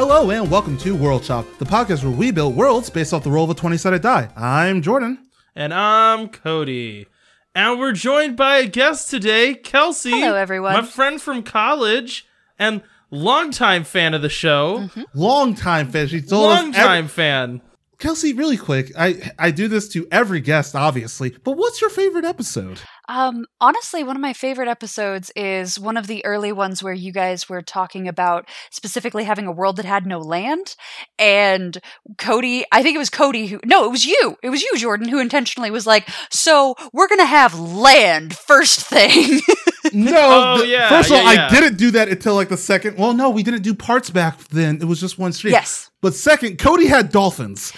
Hello and welcome to World Shop, the podcast where we build worlds based off the roll of a 20-sided die. I'm Jordan. And I'm Cody. And we're joined by a guest today, Kelsey. Hello, everyone. My friend from college and longtime fan of the show. Mm-hmm. Longtime fan. She told us. Longtime fan. Kelsey, really quick, I do this to every guest, obviously, but what's your favorite episode? Honestly, one of my favorite episodes is one of the early ones where you guys were talking about specifically having a world that had no land. And Cody, I think it was Cody who, no, it was you. It was you, Jordan, who intentionally was like, so we're going to have land first thing. First of all, I didn't do that until like the second. Well, no, we didn't do parts back then. It was just one stream. Yes. But second, Cody had dolphins.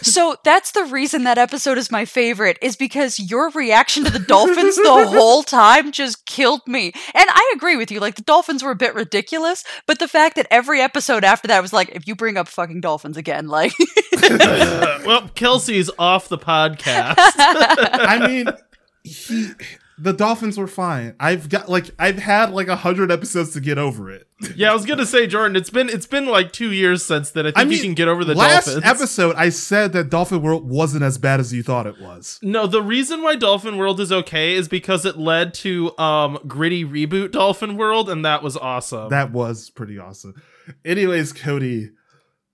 So that's the reason that episode is my favorite, is because your reaction to the dolphins the whole time just killed me. And I agree with you. Like, the dolphins were a bit ridiculous, but the fact that every episode after that was like, if you bring up fucking dolphins again, like. Well, Kelsey's off the podcast. I mean, the dolphins were fine. I've had 100 episodes to get over it. Yeah, I was gonna say, Jordan, it's been like 2 years since that. I mean, you can get over the dolphins. Last episode, I said that Dolphin World wasn't as bad as you thought it was. No, the reason why Dolphin World is okay is because it led to gritty reboot Dolphin World, and that was awesome. That was pretty awesome. Anyways, Cody,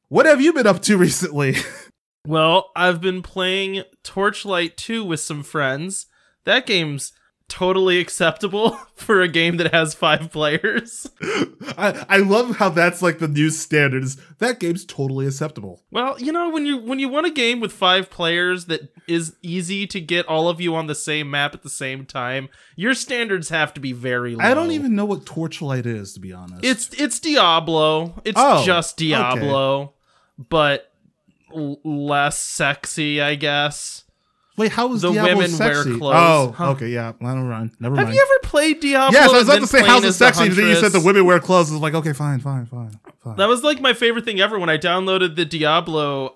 what have you been up to recently? Well, I've been playing Torchlight 2 with some friends. That game's totally acceptable for a game that has 5 players. I love how that's like the new standard. That game's totally acceptable. Well, you know, when you want a game with 5 players that is easy to get all of you on the same map at the same time, your standards have to be very low. I don't even know what Torchlight is, to be honest. It's Diablo. It's just Diablo, okay. But less sexy, I guess. Wait, how is the Diablo women sexy? Wear clothes? Oh, huh. Okay, yeah, I don't run. Never mind. Have you ever played Diablo? Yes, I was about to say how's it sexy, but then you said the women wear clothes. I was like, okay, fine. That was like my favorite thing ever when I downloaded the Diablo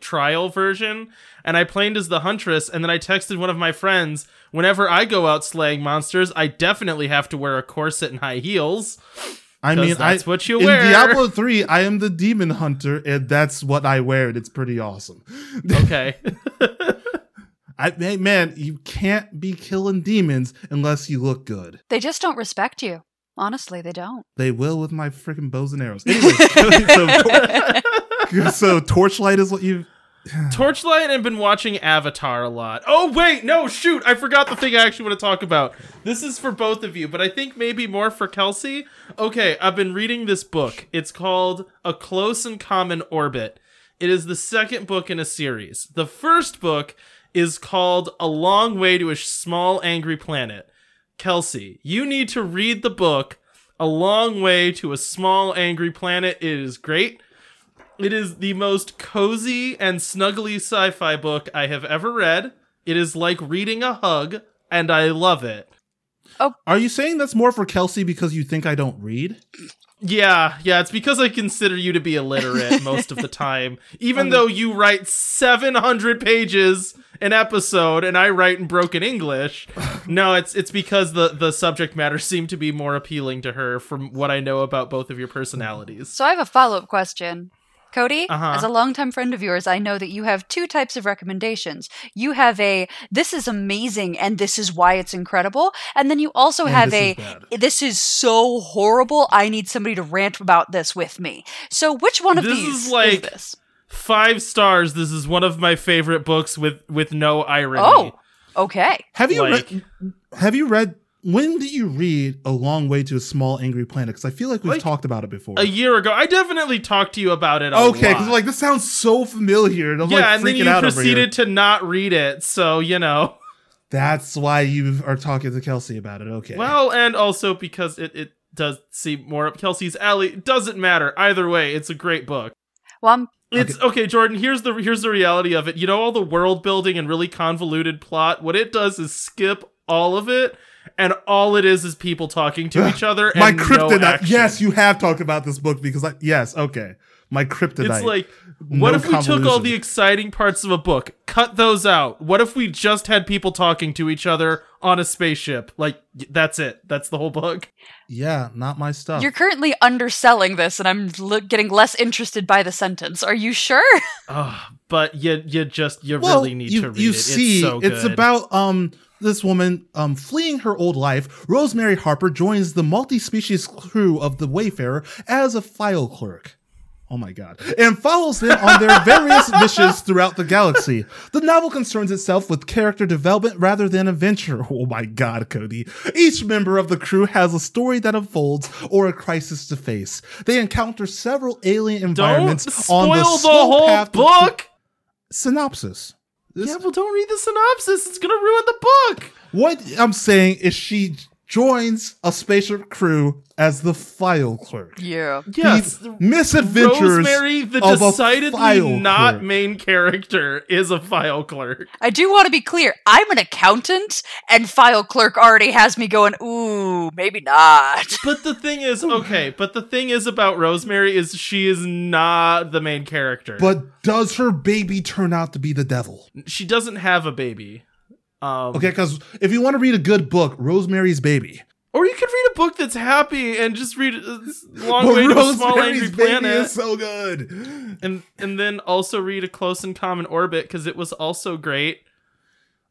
trial version, and I played as the Huntress, and then I texted one of my friends, whenever I go out slaying monsters, I definitely have to wear a corset and high heels. I mean, that's what you wear. In Diablo 3, I am the demon hunter, and that's what I wear, and it's pretty awesome. Okay. Man, you can't be killing demons unless you look good. They just don't respect you. Honestly, they don't. They will with my freaking bows and arrows. Anyway, so Torchlight is what you've... Torchlight, I've been watching Avatar a lot. Oh, wait, no, shoot. I forgot the thing I actually want to talk about. This is for both of you, but I think maybe more for Kelsey. Okay, I've been reading this book. It's called A Close and Common Orbit. It is the second book in a series. The first book is called A Long Way to a Small Angry Planet. Kelsey, you need to read the book, A Long Way to a Small Angry Planet. It is great. It is the most cozy and snuggly sci-fi book I have ever read. It is like reading a hug, and I love it. Oh. Are you saying that's more for Kelsey because you think I don't read? Yeah, it's because I consider you to be illiterate most of the time, even though you write 700 pages an episode and I write in broken English. No, it's because the subject matter seemed to be more appealing to her from what I know about both of your personalities. So I have a follow-up question. Cody, as a longtime friend of yours, I know that you have two types of recommendations. You have a, this is amazing and this is why it's incredible. And then you also have this is so horrible, I need somebody to rant about this with me. So which one of these is like this? 5 stars. This is one of my favorite books with no irony. Oh, okay. Have you read, when did you read A Long Way to a Small Angry Planet? Because I feel like we've talked about it before. A year ago. I definitely talked to you about it a lot. Okay, because this sounds so familiar. And I'm and then you proceeded to not read it, so, you know. That's why you are talking to Kelsey about it, okay. Well, and also because it does seem more up Kelsey's alley. It doesn't matter. Either way, it's a great book. Well, okay, Jordan, here's the reality of it. You know all the world building and really convoluted plot? What it does is skip all of it. And all it is people talking to each other. And my kryptonite. No, yes, you have talked about this book because, yes, okay. my kryptonite. It's like, what if we took all the exciting parts of a book, cut those out? What if we just had people talking to each other on a spaceship? Like, that's it. That's the whole book. Yeah, not my stuff. You're currently underselling this, and I'm getting less interested by the sentence. Are you sure? But you really need to read it. It's so good. It's about this woman fleeing her old life. Rosemary Harper joins the multi-species crew of the Wayfarer as a file clerk. Oh my god. And follows them on their various missions throughout the galaxy. The novel concerns itself with character development rather than adventure. Oh my god, Cody. Each member of the crew has a story that unfolds or a crisis to face. They encounter several alien environments on the slow path. Don't spoil the whole book! Synopsis. Yeah, well, don't read the synopsis. It's gonna ruin the book! What I'm saying is she joins a spaceship crew as the file clerk. Yeah. Yes. Misadventures. Rosemary, the decidedly not main character, is a file clerk. I do want to be clear. I'm an accountant, and file clerk already has me going, ooh, maybe not. But the thing is, about Rosemary is she is not the main character. But does her baby turn out to be the devil? She doesn't have a baby. Okay, because if you want to read a good book, Rosemary's Baby. Or you could read a book that's happy and just read A Long Way to a Small Angry Planet. Is so good. And then also read A Close and Common Orbit, because it was also great.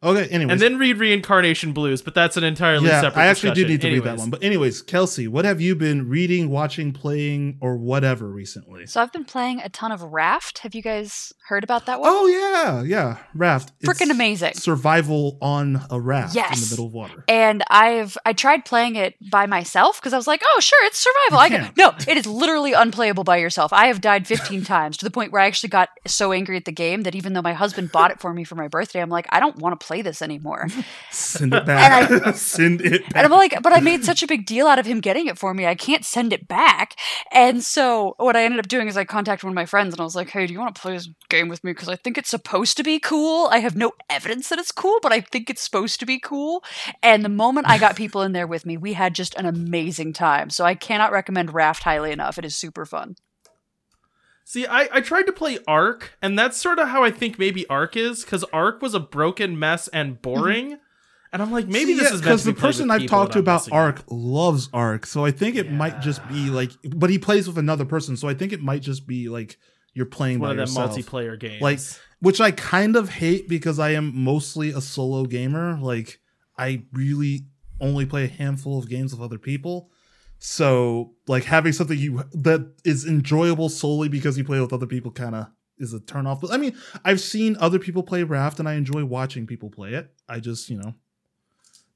Okay, anyways. And then read Reincarnation Blues, but that's an entirely separate discussion. I actually do need to read that one. But anyways, Kelsey, what have you been reading, watching, playing, or whatever recently? So I've been playing a ton of Raft. Have you guys heard about that one? Oh, yeah, Raft. Freaking amazing. Survival on a raft in the middle of water. And I tried playing it by myself, because I was like, oh, sure, it's survival. It is literally unplayable by yourself. I have died 15 times, to the point where I actually got so angry at the game that even though my husband bought it for me for my birthday, I'm like, I don't want to play this anymore. Send it back. And I'm like, but I made such a big deal out of him getting it for me. I can't send it back. And so what I ended up doing is I contacted one of my friends and I was like, hey, do you want to play this game with me? Because I think it's supposed to be cool. I have no evidence that it's cool, but I think it's supposed to be cool. And the moment I got people in there with me, we had just an amazing time. So I cannot recommend Raft highly enough. It is super fun. See, I tried to play Ark, and that's sort of how I think maybe Ark is, because Ark was a broken mess and boring, and I'm like, maybe this is meant to be played with people. Because the person I've talked to about Ark loves Ark, so I think it might just be like, but he plays with another person, so I think it might just be like you're playing by yourself. One of them multiplayer games, like, which I kind of hate because I am mostly a solo gamer. Like, I really only play a handful of games with other people. So, like, having something that is enjoyable solely because you play with other people kind of is a turnoff. But I mean, I've seen other people play Raft, and I enjoy watching people play it. I just,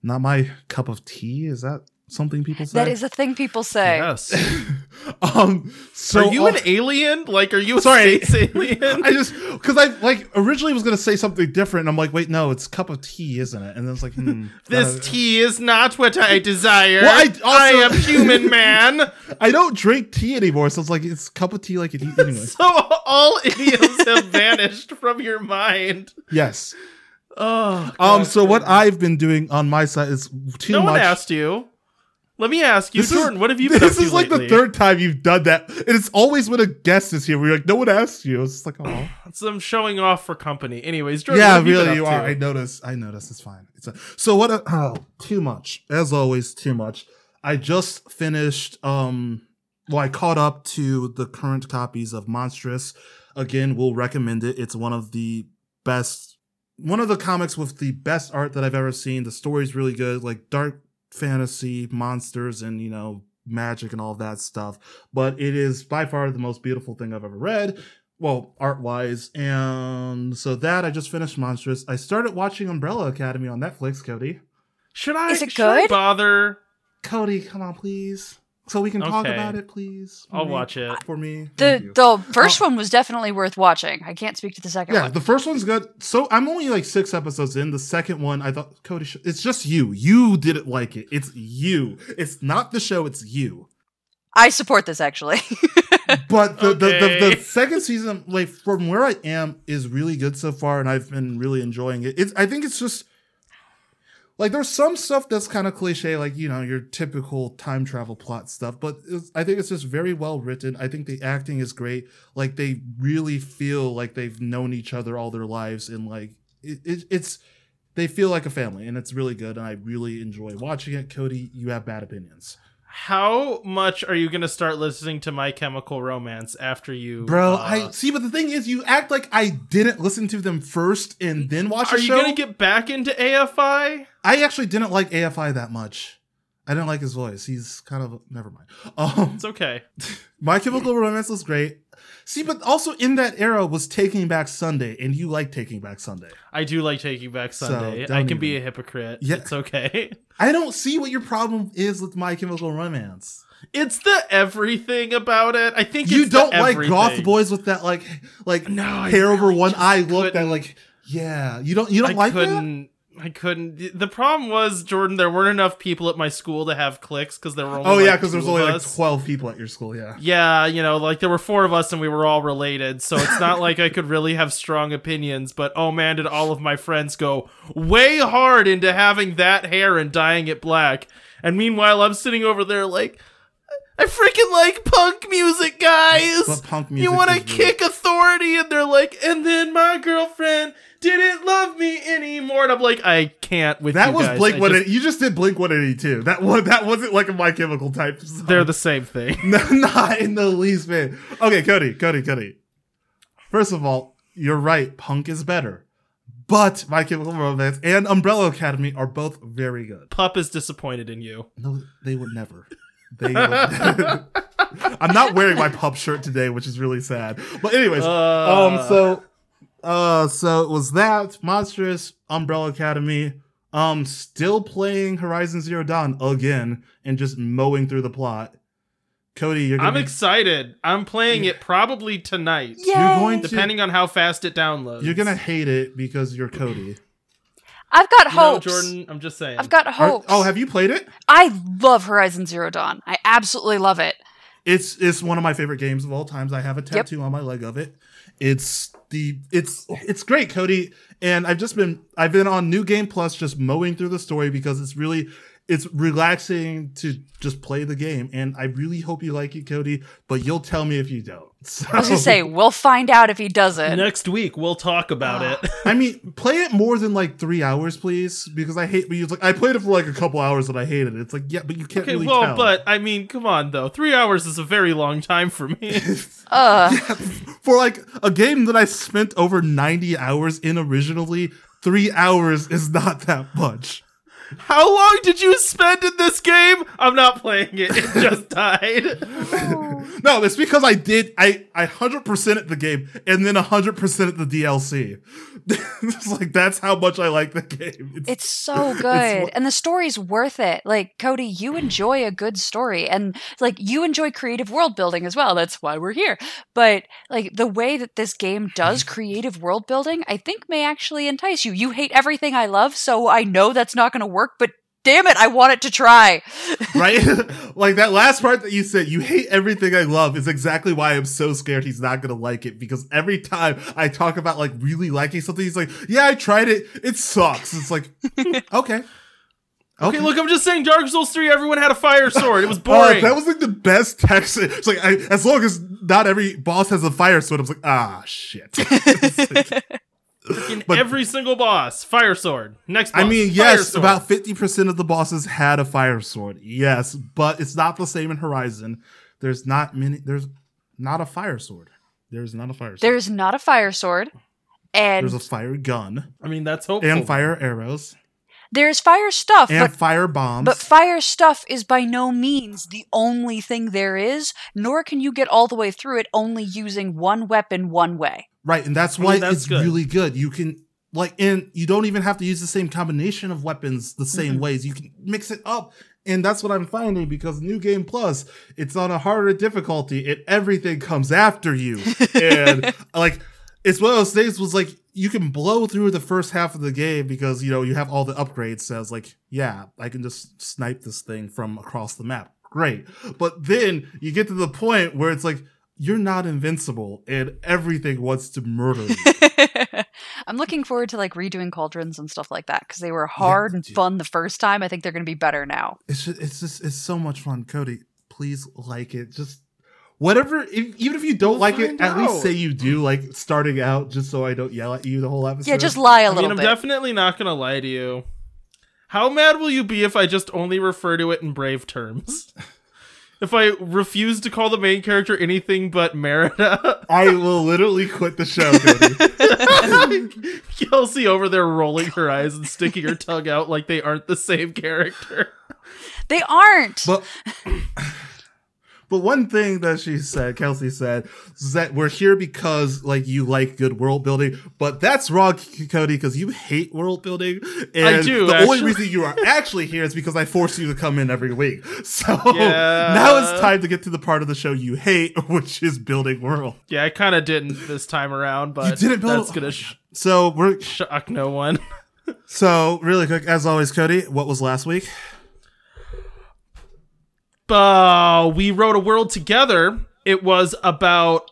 not my cup of tea. Is that something people say? That is a thing people say. Yes. So are you an alien? Like, are you a space alien? I just, because I originally was going to say something different, and I'm like, wait, no, it's cup of tea, isn't it? And then it's like, this tea is not what I desire. Well, I am human man. I don't drink tea anymore, so it's like, it's cup of tea like it anyway. So all idioms have vanished from your mind. Yes. Oh, God. So what I've been doing on my side is too much. No one asked you. Let me ask you, Jordan, what have you been up to lately? This is like the third time you've done that. And it's always when a guest is here. We're like, no one asked you. It's just like, oh. So I'm showing off for company. Anyways, Jordan, yeah, really you are. I notice. It's fine. So what? Too much. As always, too much. I just finished, I caught up to the current copies of Monstrous. Again, we'll recommend it. It's one of the comics with the best art that I've ever seen. The story's really good. Like, dark fantasy, monsters, and magic and all that stuff, but it is by far the most beautiful thing I've ever read, art wise. And so that I just finished Monstrous. I started watching Umbrella Academy on Netflix. Cody, should I bother? Cody, come on, please, so we can talk about it, please. I'll watch it for me. The first one was definitely worth watching. I can't speak to the second one. Yeah, the first one's good. So I'm only like 6 episodes in. The second one, I thought, Cody, it's just you. You didn't like it. It's you. It's not the show. It's you. I support this, actually. But the second season, like, from where I am, is really good so far, and I've been really enjoying it. I think it's just Like, there's some stuff that's kind of cliche, like, you know, your typical time travel plot stuff. But I think it's just very well written. I think the acting is great. Like, they really feel like they've known each other all their lives. And, like, it's they feel like a family. And it's really good. And I really enjoy watching it. Cody, you have bad opinions. How much are you going to start listening to My Chemical Romance after you... Bro, I see, but the thing is, you act like I didn't listen to them first and then watch the show. Are you going to get back into AFI? I actually didn't like AFI that much. I didn't like his voice. He's kind of... Never mind. It's okay. My Chemical Romance was great. See, but also in that era was Taking Back Sunday, and you like Taking Back Sunday. I do like Taking Back Sunday. So I can be a hypocrite. Yeah. It's okay. I don't see what your problem is with My Chemical Romance. It's the everything about it. I think you don't like goth boys with that like no, hair really over one eye look. That like yeah, you don't like that. I couldn't. The problem was, Jordan, there weren't enough people at my school to have cliques because there were only because there was only like 12 people at your school. Yeah, you know, like there were 4 of us and we were all related, so it's not like I could really have strong opinions. But oh man, did all of my friends go way hard into having that hair and dyeing it black, and meanwhile I'm sitting over there like, I freaking like punk music, guys. But punk music, you want to kick authority, and they're like, and then my girlfriend didn't love me anymore, and I'm like, I can't with that you was guys. Blink 182. You just did Blink 182. That wasn't like a My Chemical type song. They're the same thing. No, not in the least bit. Okay, Cody. First of all, you're right. Punk is better. But My Chemical Romance and Umbrella Academy are both very good. Pup is disappointed in you. No, they would never. I'm not wearing my pub shirt today, which is really sad. But anyways, so it was that Monstrous, Umbrella Academy, still playing Horizon Zero Dawn again and just mowing through the plot. Cody, I'm excited. I'm playing it probably tonight. Yay! Depending on how fast it downloads. You're gonna hate it because you're Cody. I've got hopes. No, Jordan, I'm just saying. I've got hopes. Have you played it? I love Horizon Zero Dawn. I absolutely love it. It's one of my favorite games of all times. I have a tattoo on my leg of it. It's great, Cody. And I've been on New Game Plus just mowing through the story because it's relaxing to just play the game. And I really hope you like it, Cody, but you'll tell me if you don't. So, I was going to say, we'll find out if he doesn't. Next week, we'll talk about it. I mean, play it more than like 3 hours, please, because I hate when you like, I played it for like a couple hours and I hated it. It's like, yeah, but you can't really tell. But I mean, come on, though. 3 hours is a very long time for me. Yeah, for like a game that I spent over 90 hours in originally, 3 hours is not that much. How long did you spend in this game? I'm not playing it. It just died. No, it's because I did. I 100%ed the game and then 100%ed the DLC. It's like, that's how much I like the game. It's so good. And the story's worth it. Like, Cody, you enjoy a good story. And, like, you enjoy creative world building as well. That's why we're here. But, like, the way that this game does creative world building, I think may actually entice you. You hate everything I love, so I know that's not going to work, but damn it, I want it to try. Right? Like that last part that you said, you hate everything I love, is exactly why I'm so scared he's not going to like it. Because every time I talk about like really liking something, he's like, yeah, I tried it. It sucks. It's like, okay. Okay, look, I'm just saying Dark Souls 3, everyone had a fire sword. It was boring. That was like the best text. It's like, as long as not every boss has a fire sword, I was like, ah, shit. In every single boss, fire sword. Next boss, I mean, yes, about 50% of the bosses had a fire sword. Yes, but it's not the same in Horizon. There's not a fire sword. There's not a fire sword. And there's a fire gun. I mean, that's hopeful. And fire arrows. There's fire stuff. And fire bombs. But fire stuff is by no means the only thing there is, nor can you get all the way through it only using one weapon one way. Right, and that's why that's really good. You can, like, and you don't even have to use the same combination of weapons the same ways. You can mix it up, and that's what I'm finding, because New Game Plus, it's on a harder difficulty, and everything comes after you. And, like, it's one of those things was, like, you can blow through the first half of the game because, you know, you have all the upgrades. So it's like, yeah, I can just snipe this thing from across the map. Great. But then you get to the point where it's like, you're not invincible and everything wants to murder you. I'm looking forward to like redoing cauldrons and stuff like that because they were hard and fun the first time. I think they're going to be better now. It's so much fun. Cody, please like it. Just whatever. Even if you don't like it, at least say you do. Like starting out, just so I don't yell at you the whole episode. Yeah, just lie a little bit. I mean, I'm definitely not going to lie to you. How mad will you be if I just only refer to it in brave terms? If I refuse to call the main character anything but Merida, I will literally quit the show, Cody. Kelsey over there rolling her eyes and sticking her tongue out like they aren't the same character. They aren't. But one thing that Kelsey said, is that we're here because like you like good world building, but that's wrong, Cody, because you hate world building. And I do. Only reason you are actually here is because I force you to come in every week. So now it's time to get to the part of the show you hate, which is building world. Yeah, I kind of didn't this time around, but that's going to shock no one. So really quick, as always, Cody, what was last week? We wrote a world together. It was about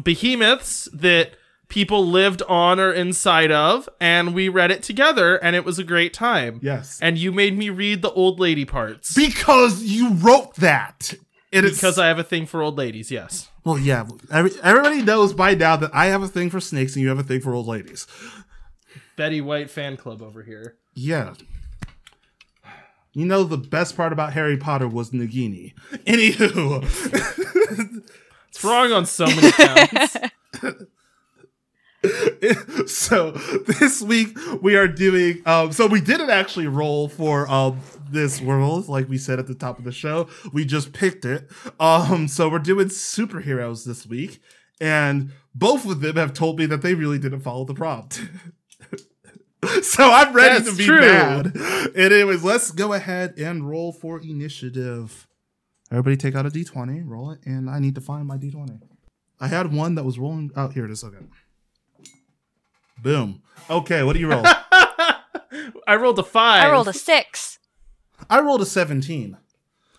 behemoths that people lived on or inside of, and we read it together, and it was a great time. Yes. And you made me read the old lady parts. Because you wrote that. Because I have a thing for old ladies, yes. Well, yeah. Everybody knows by now that I have a thing for snakes and you have a thing for old ladies. Betty White fan club over here. Yeah. You know, the best part about Harry Potter was Nagini. Anywho. It's wrong on so many counts. So this week we are doing... so we didn't actually roll for this world, like we said at the top of the show. We just picked it. So we're doing superheroes this week. And both of them have told me that they really didn't follow the prompt. So I'm ready to be mad. Anyways, let's go ahead and roll for initiative. Everybody take out a D20, roll it, and I need to find my D20. I had one that was rolling. Oh, here it is. Okay. Boom. Okay, what do you roll? I rolled a 5. I rolled a 6. I rolled a 17.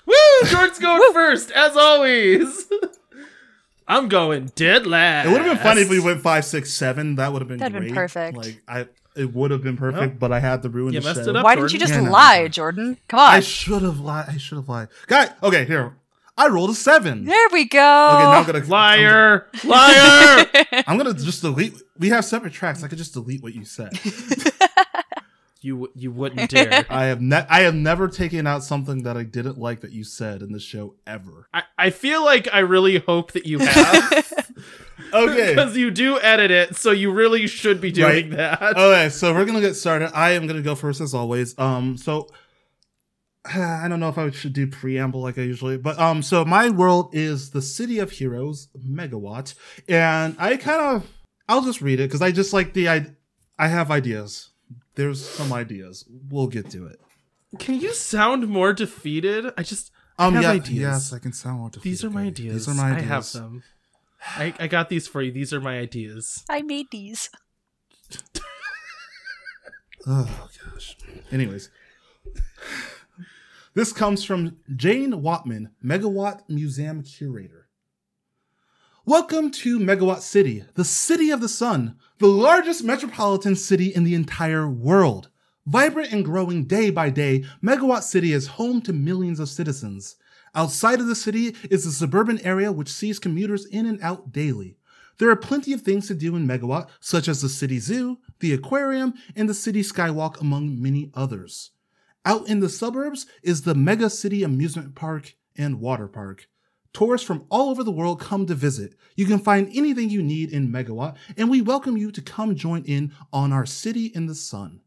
Woo! Jordan's going first, as always. I'm going dead last. It would have been funny if we went 5, 6, 7. That would have been great. That would have been perfect. It would have been perfect, but I had to ruin the show. Why didn't you just lie, Jordan? Come on. I should have lied. God, okay, here. I rolled a 7. There we go. Okay, now I'm going to... Liar! I'm going to just delete... We have separate tracks. I could just delete what you said. You wouldn't dare. I have never taken out something that I didn't like that you said in the show ever. I feel like I really hope that you have. Okay. Because you do edit it, so you really should be doing that. Okay, so we're going to get started. I am going to go first, as always. I don't know if I should do preamble like I usually, but so my world is the City of Heroes, Megawatt, and I'll just read it, because I just like I have ideas. There's some ideas. We'll get to it. Can you sound more defeated? I have ideas. Yes, I can sound more defeated. These are my ideas. I have them. I got these for you. These are my ideas. I made these. Oh, gosh. Anyways. This comes from Jane Watman, Megawatt Museum Curator. Welcome to Megawatt City, the City of the Sun, the largest metropolitan city in the entire world. Vibrant and growing day by day, Megawatt City is home to millions of citizens. Outside of the city is the suburban area which sees commuters in and out daily. There are plenty of things to do in Megawatt, such as the city zoo, the aquarium, and the city skywalk, among many others. Out in the suburbs is the Mega City Amusement Park and Water Park. Tourists from all over the world come to visit. You can find anything you need in Megawatt, and we welcome you to come join in on our City in the Sun.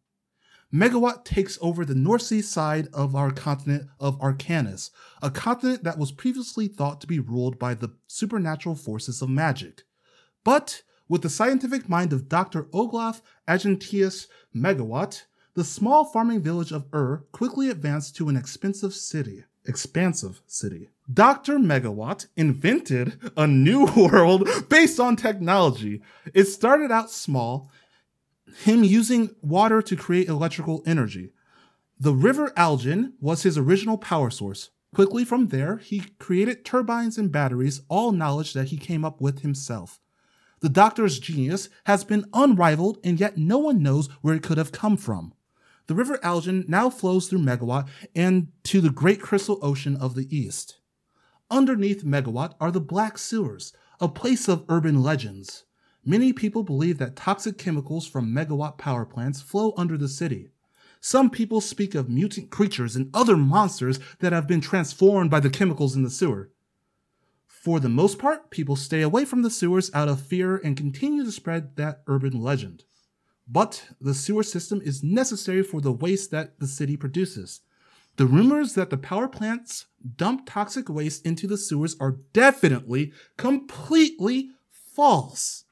Megawatt takes over the north-sea side of our continent of Arcanus, a continent that was previously thought to be ruled by the supernatural forces of magic. But, with the scientific mind of Dr. Oglaf Antoninus Megawatt, the small farming village of quickly advanced to an expansive city. Dr. Megawatt invented a new world based on technology. It started out small, him using water to create electrical energy. The River Algin was his original power source. Quickly from there, he created turbines and batteries, all knowledge that he came up with himself. The Doctor's genius has been unrivaled, and yet no one knows where it could have come from. The River Algin now flows through Megawatt and to the Great Crystal Ocean of the East. Underneath Megawatt are the Black Sewers, a place of urban legends. Many people believe that toxic chemicals from Megawatt power plants flow under the city. Some people speak of mutant creatures and other monsters that have been transformed by the chemicals in the sewer. For the most part, people stay away from the sewers out of fear and continue to spread that urban legend. But the sewer system is necessary for the waste that the city produces. The rumors that the power plants dump toxic waste into the sewers are definitely, completely false.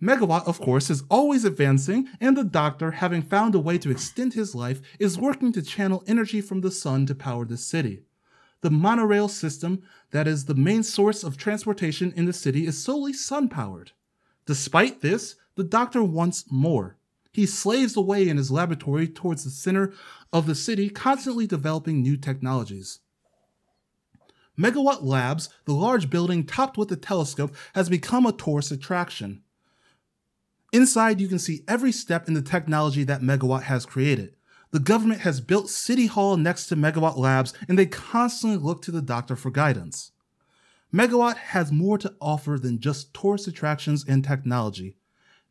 Megawatt, of course, is always advancing, and the Doctor, having found a way to extend his life, is working to channel energy from the sun to power the city. The monorail system, that is the main source of transportation in the city, is solely sun-powered. Despite this, the Doctor wants more. He slaves away in his laboratory towards the center of the city, constantly developing new technologies. Megawatt Labs, the large building topped with a telescope, has become a tourist attraction. Inside, you can see every step in the technology that Megawatt has created. The government has built City Hall next to Megawatt Labs, and they constantly look to the Doctor for guidance. Megawatt has more to offer than just tourist attractions and technology.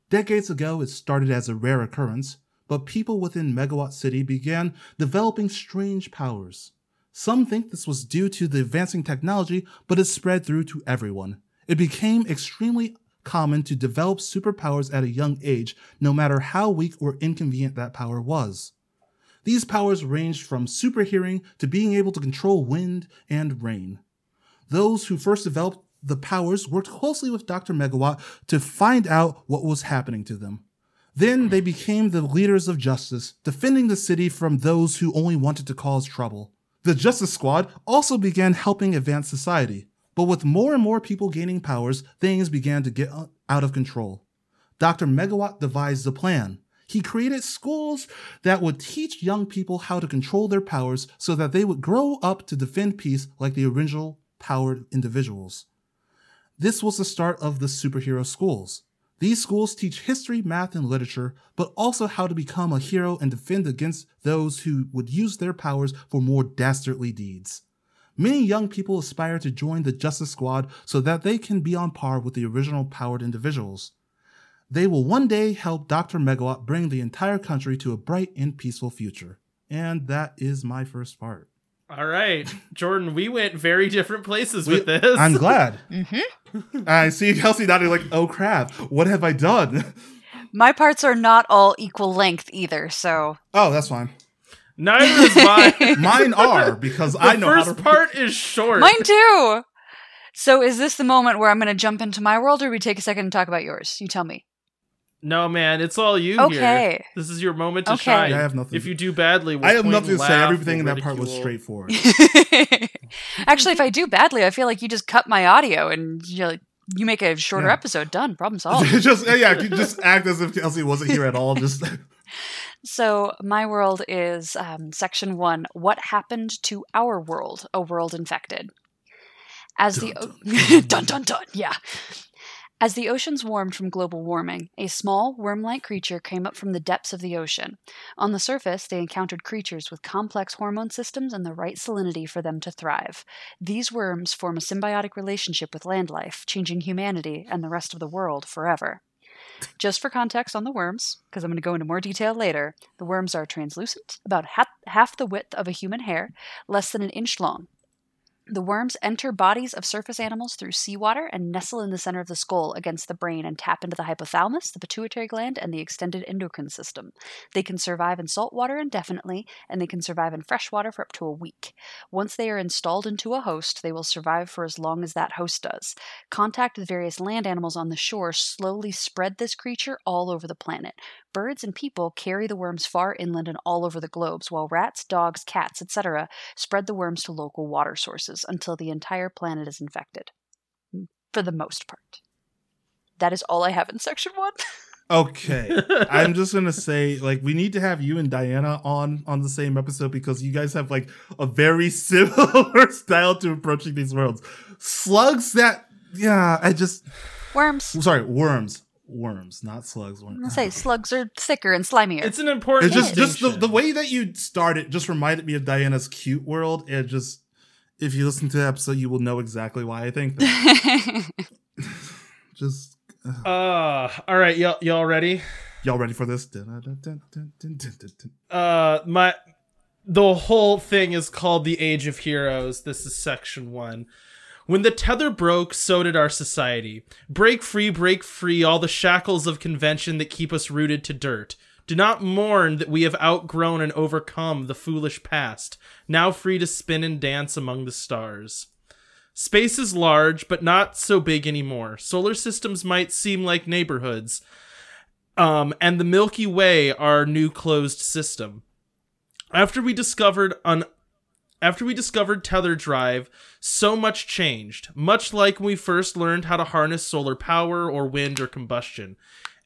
Decades ago, it started as a rare occurrence, but people within Megawatt City began developing strange powers. Some think this was due to the advancing technology, but it spread through to everyone. It became extremely common to develop superpowers at a young age, no matter how weak or inconvenient that power was. These powers ranged from superhearing to being able to control wind and rain. Those who first developed the powers worked closely with Dr. Megawatt to find out what was happening to them. Then they became the leaders of justice, defending the city from those who only wanted to cause trouble. The Justice Squad also began helping advance society. But with more and more people gaining powers, things began to get out of control. Dr. Megawatt devised a plan. He created schools that would teach young people how to control their powers so that they would grow up to defend peace like the original powered individuals. This was the start of the superhero schools. These schools teach history, math, and literature, but also how to become a hero and defend against those who would use their powers for more dastardly deeds. Many young people aspire to join the Justice Squad so that they can be on par with the original powered individuals. They will one day help Dr. Megawatt bring the entire country to a bright and peaceful future. And that is my first part. All right, Jordan, we went very different places with this. I'm glad. Mm-hmm. I see Kelsey nodding like, oh crap, what have I done? My parts are not all equal length either, so. Oh, that's fine. Neither is mine. Mine are, because I know how to... The first part is short. Mine too. So is this the moment where I'm going to jump into my world, or we take a second and talk about yours? You tell me. No, man. It's all you here. Okay. This is your moment to shine. I have nothing. If you do badly, we'll I have nothing to say. Everything in that part was straightforward. Actually, if I do badly, I feel like you just cut my audio and you're like, you make a shorter episode. Done. Problem solved. just act as if Kelsey wasn't here at all. Just... So my world is section 1, What Happened to Our World, A World Infected. As dun, the dun, dun, dun, yeah. As the oceans warmed from global warming, a small, worm-like creature came up from the depths of the ocean. On the surface, they encountered creatures with complex hormone systems and the right salinity for them to thrive. These worms form a symbiotic relationship with land life, changing humanity and the rest of the world forever. Just for context on the worms, because I'm going to go into more detail later, the worms are translucent, about half the width of a human hair, less than an inch long. The worms enter bodies of surface animals through seawater and nestle in the center of the skull against the brain and tap into the hypothalamus, the pituitary gland, and the extended endocrine system. They can survive in salt water indefinitely, and they can survive in fresh water for up to a week. Once they are installed into a host, they will survive for as long as that host does. Contact with various land animals on the shore slowly spread this creature all over the planet. Birds and people carry the worms far inland and all over the globes, while rats, dogs, cats, etc. spread the worms to local water sources until the entire planet is infected. For the most part. That is all I have in section 1. Okay, I'm just gonna say, like, we need to have you and Diana on the same episode because you guys have like a very similar style to approaching these worlds. Slugs that, yeah, I just worms. I'm sorry, worms. Worms, not slugs. Worms. I'm gonna say slugs are thicker and slimier. It's an important. It's just the way that you started just reminded me of Diana's cute world. And just if you listen to the episode, you will know exactly why I think that. Just. All right, y'all ready? Y'all ready for this? The whole thing is called the Age of Heroes. This is section 1. When the tether broke, so did our society. Break free, all the shackles of convention that keep us rooted to dirt. Do not mourn that we have outgrown and overcome the foolish past, now free to spin and dance among the stars. Space is large, but not so big anymore. Solar systems might seem like neighborhoods, and the Milky Way, our new closed system. After we discovered Tether Drive, so much changed, much like when we first learned how to harness solar power or wind or combustion.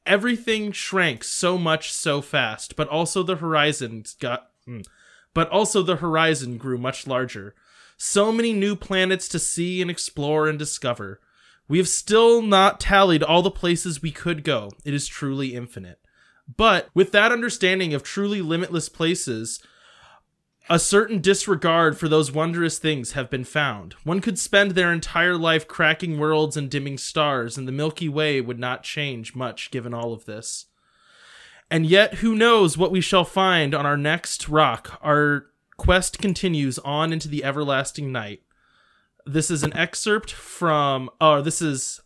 Everything shrank so much so fast, but also the horizon grew much larger. So many new planets to see and explore and discover. We have still not tallied all the places we could go. It is truly infinite. But with that understanding of truly limitless places, a certain disregard for those wondrous things have been found. One could spend their entire life cracking worlds and dimming stars, and the Milky Way would not change much given all of this. And yet, who knows what we shall find on our next rock, our quest continues on into the everlasting night. This is an excerpt from... this is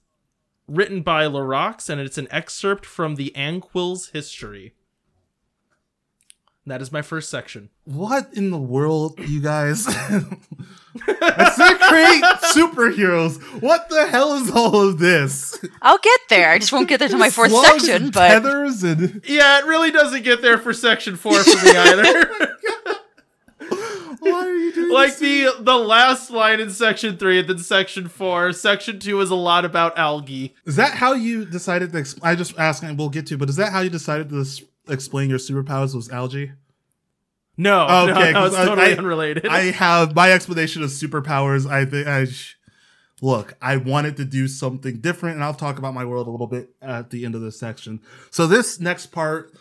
written by Larox, and it's an excerpt from the Anquils history. That is my first section. What in the world, you guys? I said create superheroes. What the hell is all of this? I'll get there. I just won't get there to my fourth section. And but yeah, it really doesn't get there for section 4 for me either. Why are you doing like this? The last line in section 3 and then section 4. Section 2 is a lot about algae. Is that how you decided to I just asked and we'll get to, but is that how you decided to explain your superpowers was algae? No. Okay, no, it's totally unrelated. I have my explanation of superpowers. Look, I wanted to do something different, and I'll talk about my world a little bit at the end of this section. So this next part...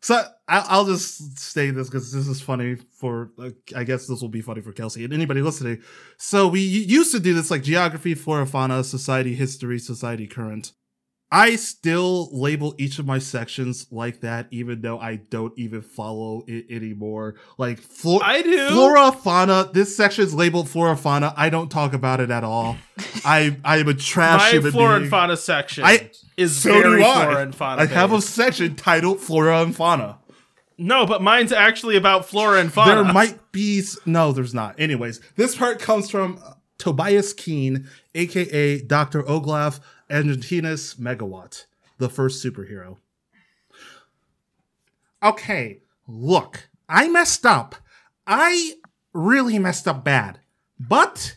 So I'll just say this because this is funny for, I guess this will be funny for Kelsey and anybody listening. So we used to do this like geography, flora, fauna, society, history, society, current. I still label each of my sections like that, even though I don't even follow it anymore. Like I do. Flora, fauna. This section is labeled flora, fauna. I don't talk about it at all. I am a trash human being. My flora and fauna section is very flora and fauna. I have a section titled flora and fauna. No, but mine's actually about flora and fauna. There might be no, there's not. Anyways, this part comes from Tobias Keane, aka Dr. Oglaf Antoninus Megawatt, the first superhero. Okay, look, I messed up. I really messed up bad. But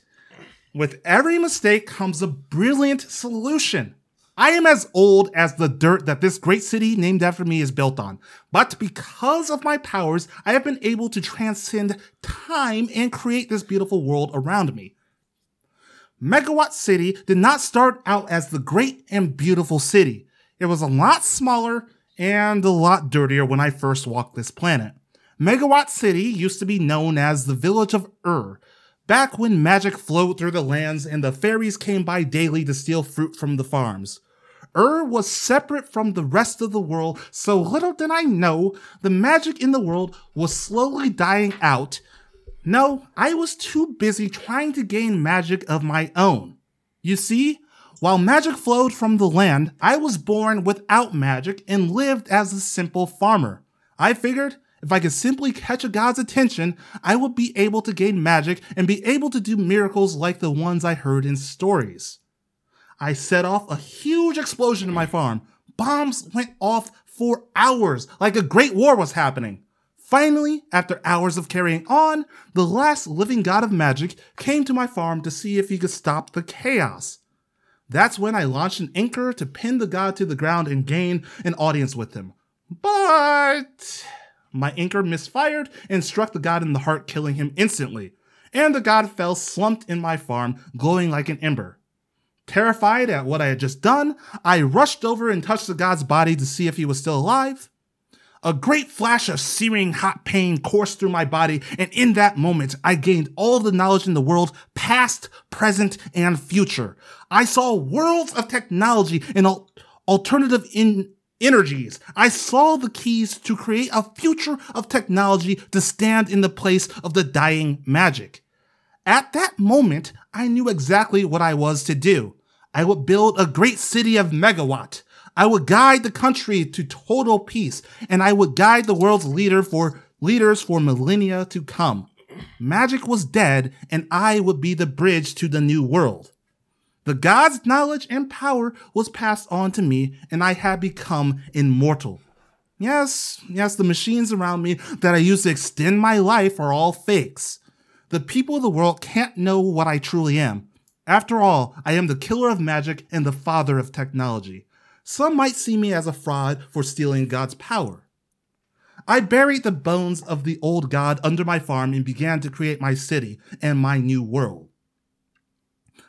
with every mistake comes a brilliant solution. I am as old as the dirt that this great city named after me is built on. But because of my powers, I have been able to transcend time and create this beautiful world around me. Megawatt City did not start out as the great and beautiful city. It was a lot smaller and a lot dirtier when I first walked this planet. Megawatt City used to be known as the Village of back when magic flowed through the lands and the fairies came by daily to steal fruit from the farms. Was separate from the rest of the world, so little did I know the magic in the world was slowly dying out. No, I was too busy trying to gain magic of my own. You see, while magic flowed from the land, I was born without magic and lived as a simple farmer. I figured if I could simply catch a god's attention, I would be able to gain magic and be able to do miracles like the ones I heard in stories. I set off a huge explosion in my farm. Bombs went off for hours, like a great war was happening. Finally, after hours of carrying on, the last living god of magic came to my farm to see if he could stop the chaos. That's when I launched an anchor to pin the god to the ground and gain an audience with him. But my anchor misfired and struck the god in the heart, killing him instantly. And the god fell slumped in my farm, glowing like an ember. Terrified at what I had just done, I rushed over and touched the god's body to see if he was still alive. A great flash of searing hot pain coursed through my body, and in that moment, I gained all the knowledge in the world, past, present, and future. I saw worlds of technology and alternative energies. I saw the keys to create a future of technology to stand in the place of the dying magic. At that moment, I knew exactly what I was to do. I would build a great city of Megawatt. I would guide the country to total peace, and I would guide the world's leaders for millennia to come. Magic was dead, and I would be the bridge to the new world. The god's knowledge and power was passed on to me, and I had become immortal. Yes, the machines around me that I used to extend my life are all fakes. The people of the world can't know what I truly am. After all, I am the killer of magic and the father of technology. Some might see me as a fraud for stealing God's power. I buried the bones of the old God under my farm and began to create my city and my new world.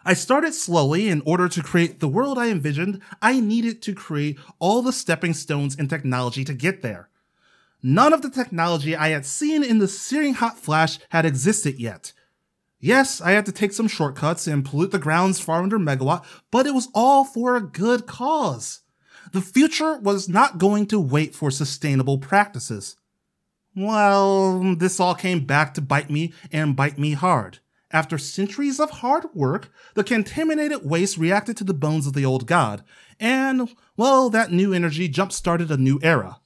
I started slowly. In order to create the world I envisioned, I needed to create all the stepping stones and technology to get there. None of the technology I had seen in the searing hot flash had existed yet. Yes, I had to take some shortcuts and pollute the grounds far under Megawatt, but it was all for a good cause. The future was not going to wait for sustainable practices. Well, this all came back to bite me, and bite me hard. After centuries of hard work, the contaminated waste reacted to the bones of the old god, and, well, that new energy jump-started a new era.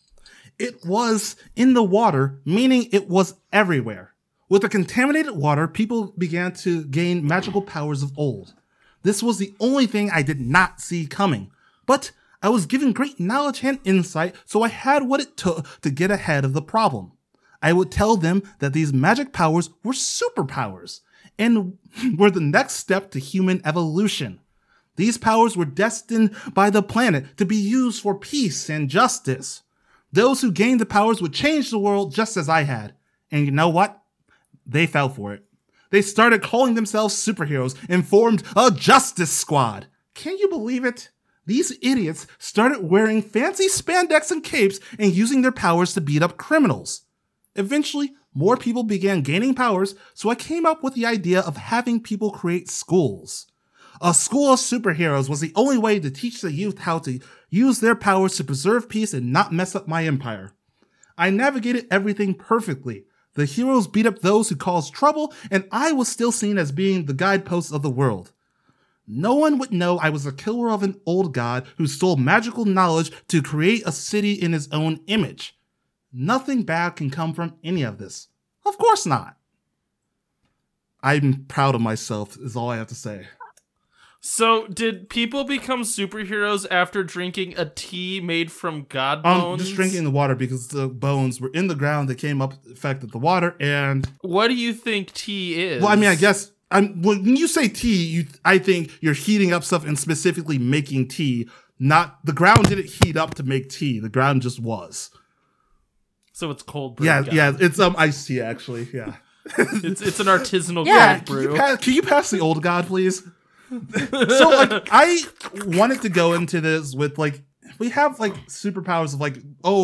It was in the water, meaning it was everywhere. With the contaminated water, people began to gain magical powers of old. This was the only thing I did not see coming, but I was given great knowledge and insight, so I had what it took to get ahead of the problem. I would tell them that these magic powers were superpowers, and were the next step to human evolution. These powers were destined by the planet to be used for peace and justice. Those who gained the powers would change the world just as I had. And you know what? They fell for it. They started calling themselves superheroes and formed a Justice Squad. Can you believe it? These idiots started wearing fancy spandex and capes and using their powers to beat up criminals. Eventually, more people began gaining powers, so I came up with the idea of having people create schools. A school of superheroes was the only way to teach the youth how to use their powers to preserve peace and not mess up my empire. I navigated everything perfectly. The heroes beat up those who caused trouble, and I was still seen as being the guidepost of the world. No one would know I was the killer of an old god who stole magical knowledge to create a city in his own image. Nothing bad can come from any of this. Of course not. I'm proud of myself, is all I have to say. So, did people become superheroes after drinking a tea made from god bones? Just drinking the water because the bones were in the ground. They came up, affected the water, and... What do you think tea is? Well, I mean, I guess... when you say tea, I think you're heating up stuff and specifically making tea. The ground didn't heat up to make tea. The ground just was. So it's cold brew. Yeah, it's iced tea, actually, yeah. it's an artisanal cold brew. Can you pass the old god, please? So, I wanted to go into this with, we have, superpowers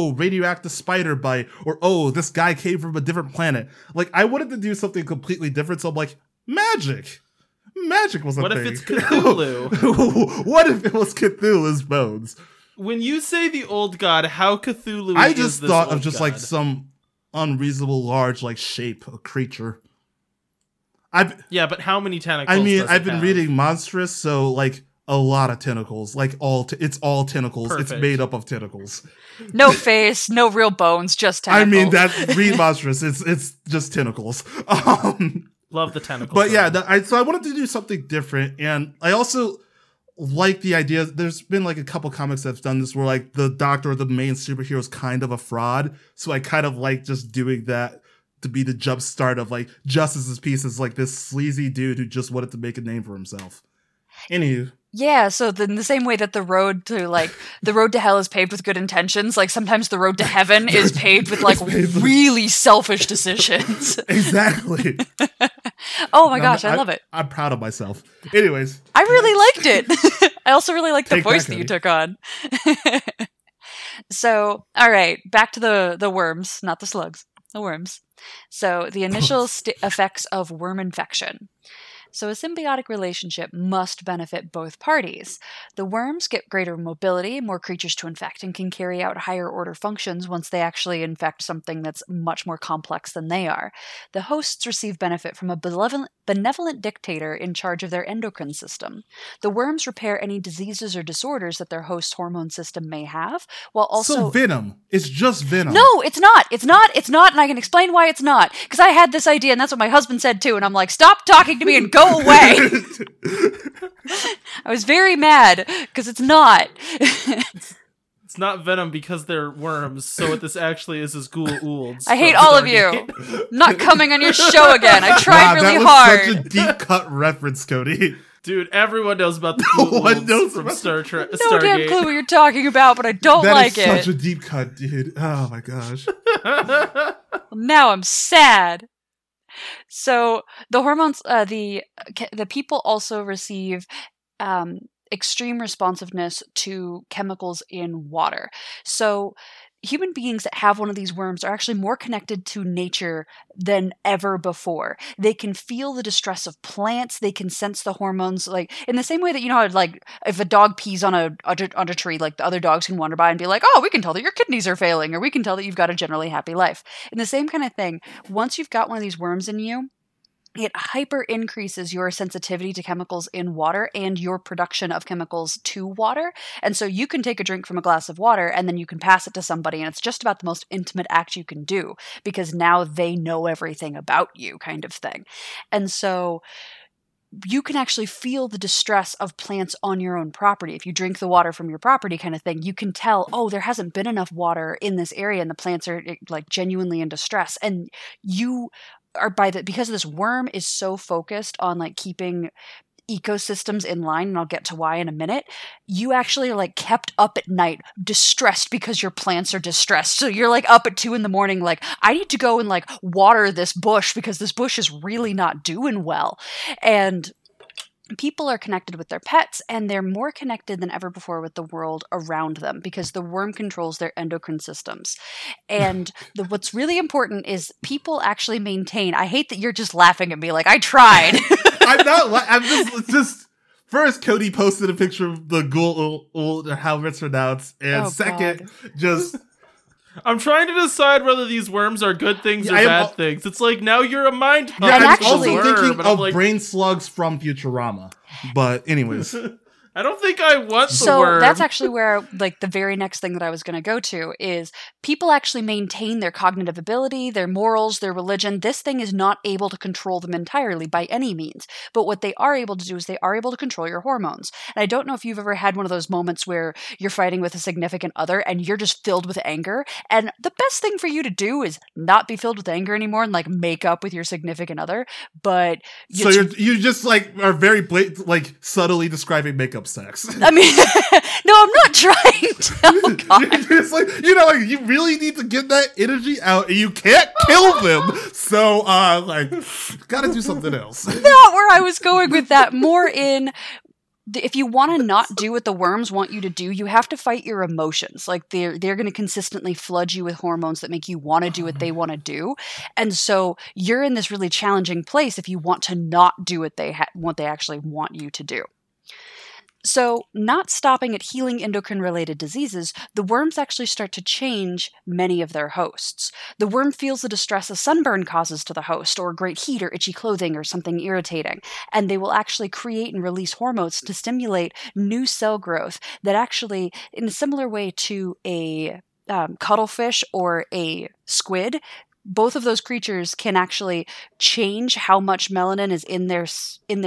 of, radioactive spider bite, or, this guy came from a different planet. I wanted to do something completely different, so I'm like, magic! Magic was a thing. What if it's Cthulhu? What if it was Cthulhu's bones? When you say the old god, how Cthulhu is this? I just thought of just, some unreasonable large, shape, a creature. But how many tentacles? I mean, I've been reading Monstrous, so a lot of tentacles. It's all tentacles. Perfect. It's made up of tentacles. No face, no real bones, just tentacles. I mean, read Monstrous. It's just tentacles. Love the tentacles. But yeah, so I wanted to do something different, and I also the idea. There's been a couple comics that've done this where the doctor or the main superhero is kind of a fraud. So I kind of just doing that. To be the jumpstart of Justice's piece is this sleazy dude who just wanted to make a name for himself. Anywho. Yeah, so in the same way that the road to hell is paved with good intentions, like sometimes the road to heaven is paved with really selfish decisions. Exactly. Oh my gosh, I love it. I'm proud of myself. Anyways. I really liked it. I also really liked the voice that you took on. So, all right, back to the worms, not the slugs, the worms. So the initial effects of worm infection. So a symbiotic relationship must benefit both parties. The worms get greater mobility, more creatures to infect, and can carry out higher order functions once they actually infect something that's much more complex than they are. The hosts receive benefit from a benevolent dictator in charge of their endocrine system. The worms repair any diseases or disorders that their host's hormone system may have, while also... So venom. It's just venom. No, it's not. It's not, and I can explain why it's not. Because I had this idea, and that's what my husband said too, and I'm like, stop talking to me and go away. I was very mad because it's not. It's not venom because they're worms. So what this actually is ghoul-oolds. I hate all of you. Not coming on your show again. I tried really hard. That was such a deep cut reference, Cody. Dude, everyone knows about the ghoul-oolds from Star Trek. No damn clue what you're talking about, but I don't like it. That is such a deep cut, dude. Oh my gosh. Well, now I'm sad. So the hormones, the people also receive extreme responsiveness to chemicals in water. So human beings that have one of these worms are actually more connected to nature than ever before. They can feel the distress of plants. They can sense the hormones, like in the same way that, you know, like if a dog pees on a tree, like the other dogs can wander by and be like, oh, we can tell that your kidneys are failing, or we can tell that you've got a generally happy life. And the same kind of thing. Once you've got one of these worms in you, it hyper increases your sensitivity to chemicals in water and your production of chemicals to water. And so you can take a drink from a glass of water and then you can pass it to somebody. And it's just about the most intimate act you can do because now they know everything about you, kind of thing. And so you can actually feel the distress of plants on your own property. If you drink the water from your property kind of thing, you can tell, oh, there hasn't been enough water in this area and the plants are like genuinely in distress. And you are because this worm is so focused on like keeping ecosystems in line, and I'll get to why in a minute, you actually are like kept up at night distressed because your plants are distressed. So you're like up at 2 a.m, like, I need to go and like water this bush because this bush is really not doing well. And people are connected with their pets, and they're more connected than ever before with the world around them because the worm controls their endocrine systems. And what's really important is people actually maintain. I hate that you're just laughing at me like I tried. I'm not. I'm just. First, Cody posted a picture of the ghoul, or how it's pronounced, and second, God. Just. I'm trying to decide whether these worms are good things or bad things. It's like, now you're a mind pump. Yeah, I'm also thinking of brain slugs from Futurama. But anyways. I don't think I want the worm. So that's actually where like the very next thing that I was going to go to is people actually maintain their cognitive ability, their morals, their religion. This thing is not able to control them entirely by any means. But what they are able to do is they are able to control your hormones. And I don't know if you've ever had one of those moments where you're fighting with a significant other and you're just filled with anger. And the best thing for you to do is not be filled with anger anymore and like make up with your significant other. But you just like are very like subtly describing makeup. Sex. I mean, no, I'm not trying to. Oh, God. It's like, you know, like you really need to get that energy out, and you can't kill them. So, gotta do something else. Not where I was going with that. More in, if you want to not do what the worms want you to do, you have to fight your emotions. Like they're going to consistently flood you with hormones that make you want to do what they want to do, and so you're in this really challenging place if you want to not do what they what they actually want you to do. So not stopping at healing endocrine-related diseases, the worms actually start to change many of their hosts. The worm feels the distress a sunburn causes to the host, or great heat, or itchy clothing, or something irritating, and they will actually create and release hormones to stimulate new cell growth that actually, in a similar way to a cuttlefish or a squid, both of those creatures can actually change how much melanin is in their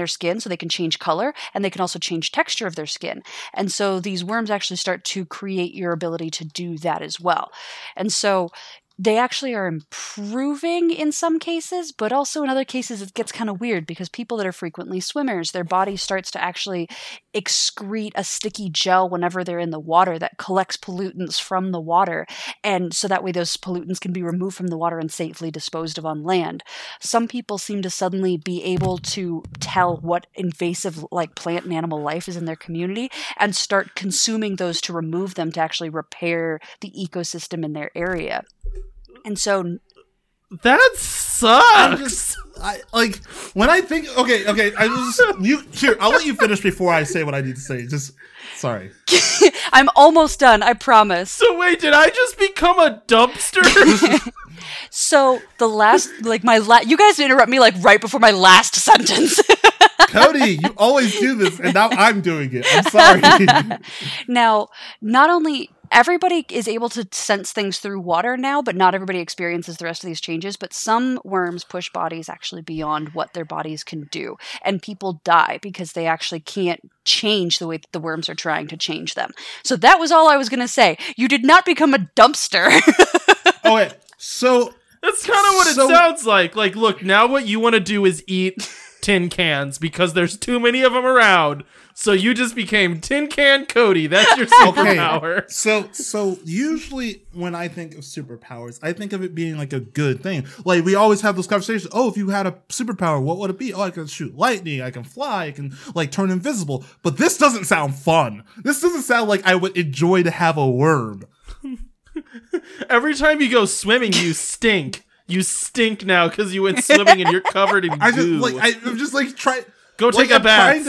skin, so they can change color, and they can also change texture of their skin. And so these worms actually start to create your ability to do that as well. And so they actually are improving in some cases, but also in other cases it gets kind of weird because people that are frequently swimmers, their body starts to actually excrete a sticky gel whenever they're in the water that collects pollutants from the water. And so that way those pollutants can be removed from the water and safely disposed of on land. Some people seem to suddenly be able to tell what invasive like plant and animal life is in their community and start consuming those to remove them to actually repair the ecosystem in their area. And so that sucks. I'll let you finish before I say what I need to say. Just sorry. I'm almost done. I promise. So wait, did I just become a dumpster? So the last, you guys interrupt me right before my last sentence. Cody, you always do this, and now I'm doing it. I'm sorry. Now, not only everybody is able to sense things through water now, but not everybody experiences the rest of these changes. But some worms push bodies actually beyond what their bodies can do. And people die because they actually can't change the way that the worms are trying to change them. So that was all I was going to say. You did not become a dumpster. Oh, wait. So that's kind of what it sounds like. Like, look, now what you want to do is eat tin cans because there's too many of them around. So you just became Tin Can Cody. That's your superpower. Okay. So usually when I think of superpowers, I think of it being like a good thing. Like we always have those conversations. Oh, if you had a superpower, what would it be? Oh, I can shoot lightning. I can fly. I can turn invisible. But this doesn't sound fun. This doesn't sound like I would enjoy to have a worm. Every time you go swimming, you stink. You stink now because you went swimming and you're covered in goo. Go take a bath. I'm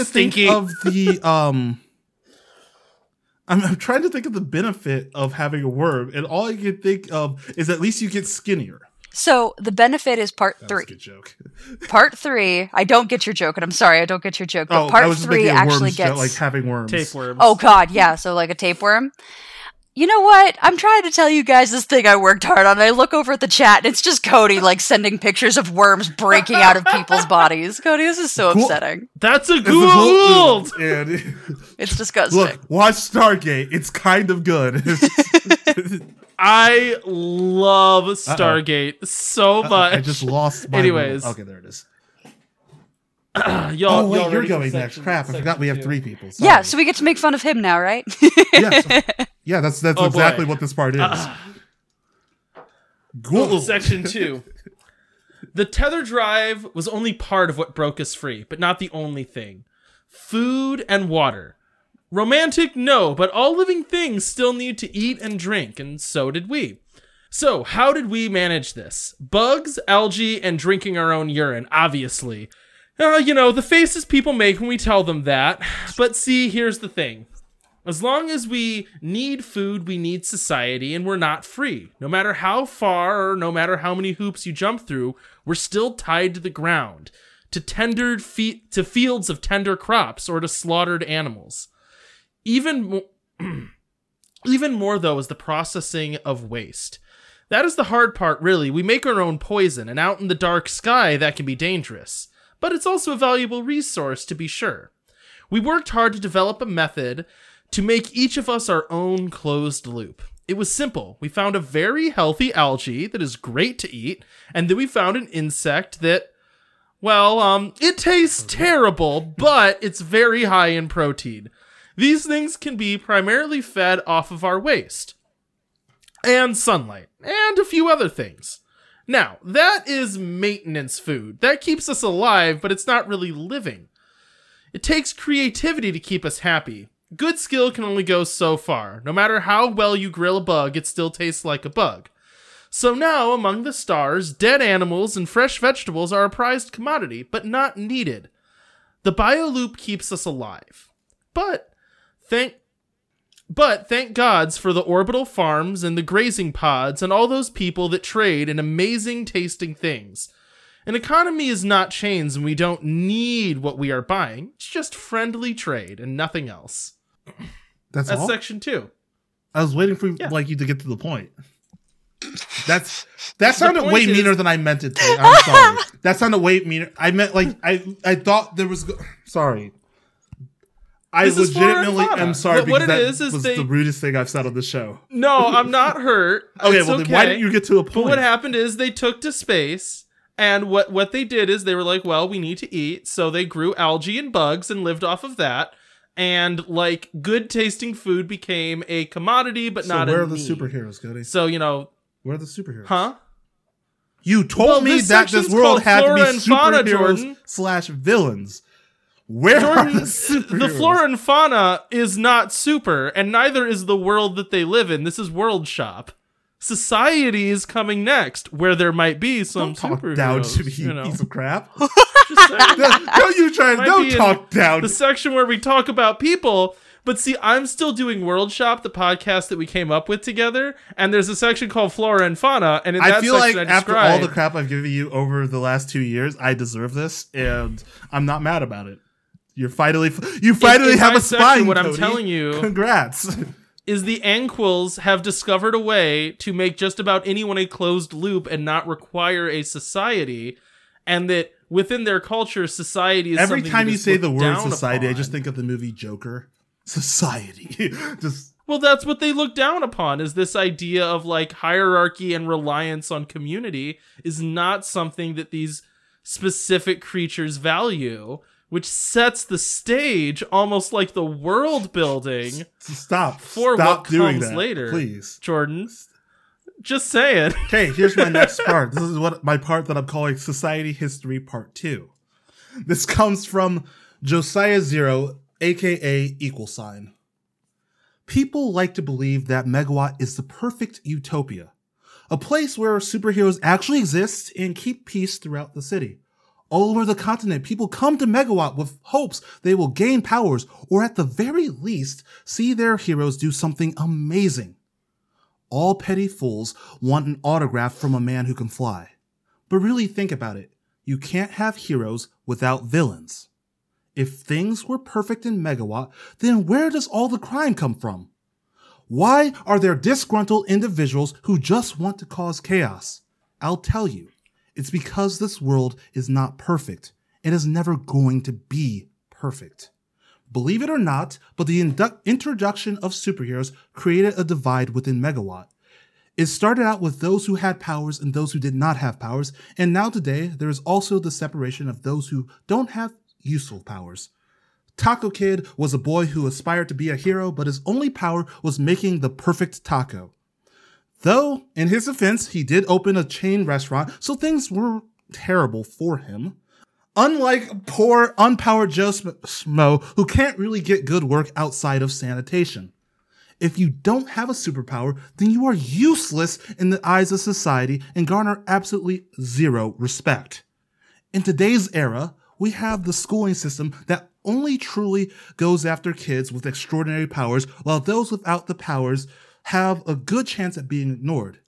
trying to think of the benefit of having a worm, and all I can think of is at least you get skinnier. So the benefit is part three. That was a good joke. Part three. I don't get your joke, and I'm sorry, I don't get your joke. But part three actually gets having worms, tapeworms. Oh God, yeah. So like a tapeworm. You know what? I'm trying to tell you guys this thing I worked hard on. I look over at the chat, and it's just Cody, sending pictures of worms breaking out of people's bodies. Cody, this is so upsetting. That's a Gould! It's disgusting. Look, watch Stargate. It's kind of good. I love Stargate so much. I just lost my... Anyways. Moment. Okay, there it is. Y'all you're going next. Crap, I forgot we have three people. Sorry. Yeah, so we get to make fun of him now, right? Yes. Yeah, that's exactly what this part is. Section 2. The Tether Drive was only part of what broke us free, but not the only thing. Food and water. Romantic, no, but all living things still need to eat and drink, and so did we. So, how did we manage this? Bugs, algae, and drinking our own urine, obviously. The faces people make when we tell them that. But see, here's the thing. As long as we need food, we need society, and we're not free. No matter how far or no matter how many hoops you jump through, we're still tied to the ground, to fields of tender crops, or to slaughtered animals. Even more, though, is the processing of waste. That is the hard part, really. We make our own poison, and out in the dark sky, that can be dangerous. But it's also a valuable resource, to be sure. We worked hard to develop a method to make each of us our own closed loop. It was simple. We found a very healthy algae that is great to eat, and then we found an insect that, it tastes terrible, but it's very high in protein. These things can be primarily fed off of our waste, and sunlight, and a few other things. Now, that is maintenance food. That keeps us alive, but it's not really living. It takes creativity to keep us happy. Good skill can only go so far. No matter how well you grill a bug, it still tastes like a bug. So now, among the stars, dead animals and fresh vegetables are a prized commodity, but not needed. The bioloop keeps us alive. But thank gods for the orbital farms and the grazing pods and all those people that trade in amazing-tasting things. An economy is not chains, and we don't need what we are buying. It's just friendly trade and nothing else. That's all? Section 2. I was waiting for you to get to the point. That sounded way meaner than I meant it to. I'm sorry. That sounded way meaner. I meant I thought there was... Sorry. I legitimately am sorry because that was the rudest thing I've said on the show. No, I'm not hurt. Okay, it's well, then why didn't you get to a point? But what happened is they took to space, and what they did is they were like, well, we need to eat. So they grew algae and bugs and lived off of that. And, like, good-tasting food became a commodity, but not a need. So where are the superheroes, Cody? So, you know... Where are the superheroes? Huh? You told me that this world had to be superheroes / villains. Where are the superheroes? The flora and fauna is not super, and neither is the world that they live in. This is World Shop. Society is coming next, where there might be some superheroes. Don't talk down to me, you piece of crap. Don't talk down. The section where we talk about people, but see, I'm still doing World Shop, the podcast that we came up with together, and there's a section called Flora and Fauna, and in that section I describe... I feel like after all the crap I've given you over the last 2 years, I deserve this, and I'm not mad about it. You finally have a spine, Cody. I'm telling you, congrats. Is the Anquils have discovered a way to make just about anyone a closed loop and not require a society, and that within their culture, society is every time you say the word society, upon. I just think of the movie Joker. Society. Well, that's what they look down upon, is this idea of like hierarchy and reliance on community is not something that these specific creatures value, which sets the stage almost like the world building. Stop doing that later. Please. Jordan. Just saying. Okay, here's my next part. This is my part that I'm calling Society History Part 2. This comes from Josiah Zero, a.k.a. Equal Sign. People like to believe that Megawatt is the perfect utopia, a place where superheroes actually exist and keep peace throughout the city. All over the continent, people come to Megawatt with hopes they will gain powers or at the very least see their heroes do something amazing. All petty fools want an autograph from a man who can fly. But really think about it. You can't have heroes without villains. If things were perfect in Megawatt, then where does all the crime come from? Why are there disgruntled individuals who just want to cause chaos? I'll tell you. It's because this world is not perfect. It is never going to be perfect. Believe it or not, but the introduction of superheroes created a divide within Megawatt. It started out with those who had powers and those who did not have powers, and now today there is also the separation of those who don't have useful powers. Taco Kid was a boy who aspired to be a hero, but his only power was making the perfect taco. Though, in his defense, he did open a chain restaurant, so things were terrible for him. Unlike poor, unpowered Joe Smo, who can't really get good work outside of sanitation. If you don't have a superpower, then you are useless in the eyes of society and garner absolutely zero respect. In today's era, we have the schooling system that only truly goes after kids with extraordinary powers, while those without the powers have a good chance at being ignored.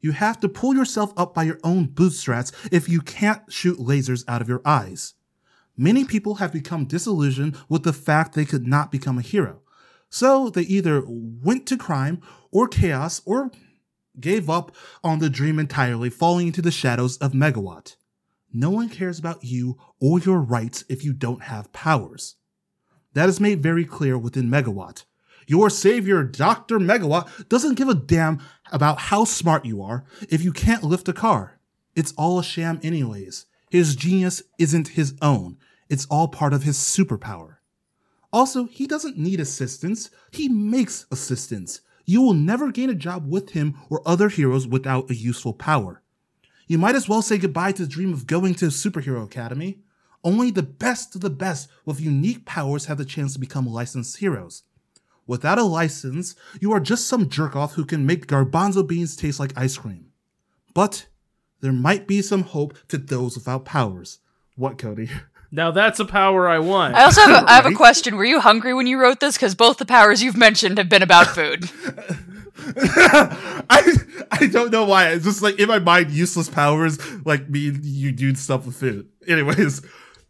You have to pull yourself up by your own bootstraps if you can't shoot lasers out of your eyes. Many people have become disillusioned with the fact they could not become a hero. So they either went to crime or chaos or gave up on the dream entirely, falling into the shadows of Megawatt. No one cares about you or your rights if you don't have powers. That is made very clear within Megawatt. Your savior, Dr. Megawatt, doesn't give a damn about how smart you are if you can't lift a car. It's all a sham anyways. His genius isn't his own. It's all part of his superpower. Also, he doesn't need assistance. He makes assistance. You will never gain a job with him or other heroes without a useful power. You might as well say goodbye to the dream of going to a superhero academy. Only the best of the best with unique powers have the chance to become licensed heroes. Without a license, you are just some jerk-off who can make garbanzo beans taste like ice cream. But there might be some hope to those without powers. What, Cody? Now that's a power I want. I also have I have a question. Were you hungry when you wrote this? Because both the powers you've mentioned have been about food. I don't know why. It's just like in my mind, useless powers like mean you do stuff with food. Anyways...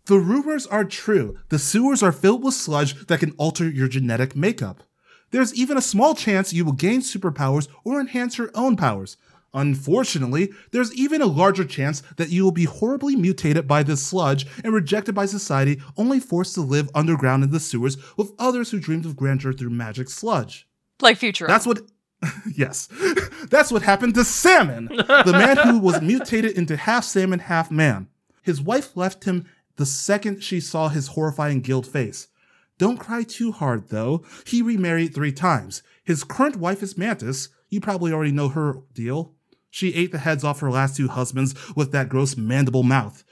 The rumors are true. The sewers are filled with sludge that can alter your genetic makeup. There's even a small chance you will gain superpowers or enhance your own powers. Unfortunately, there's even a larger chance that you will be horribly mutated by this sludge and rejected by society, only forced to live underground in the sewers with others who dreamed of grandeur through magic sludge. Like Futurama. That's what... Yes. That's what happened to Salmon, the man who was mutated into half salmon, half man. His wife left him the second she saw his horrifying guilt face. Don't cry too hard, though. He remarried 3 times. His current wife is Mantis. You probably already know her deal. She ate the heads off her last 2 husbands with that gross mandible mouth.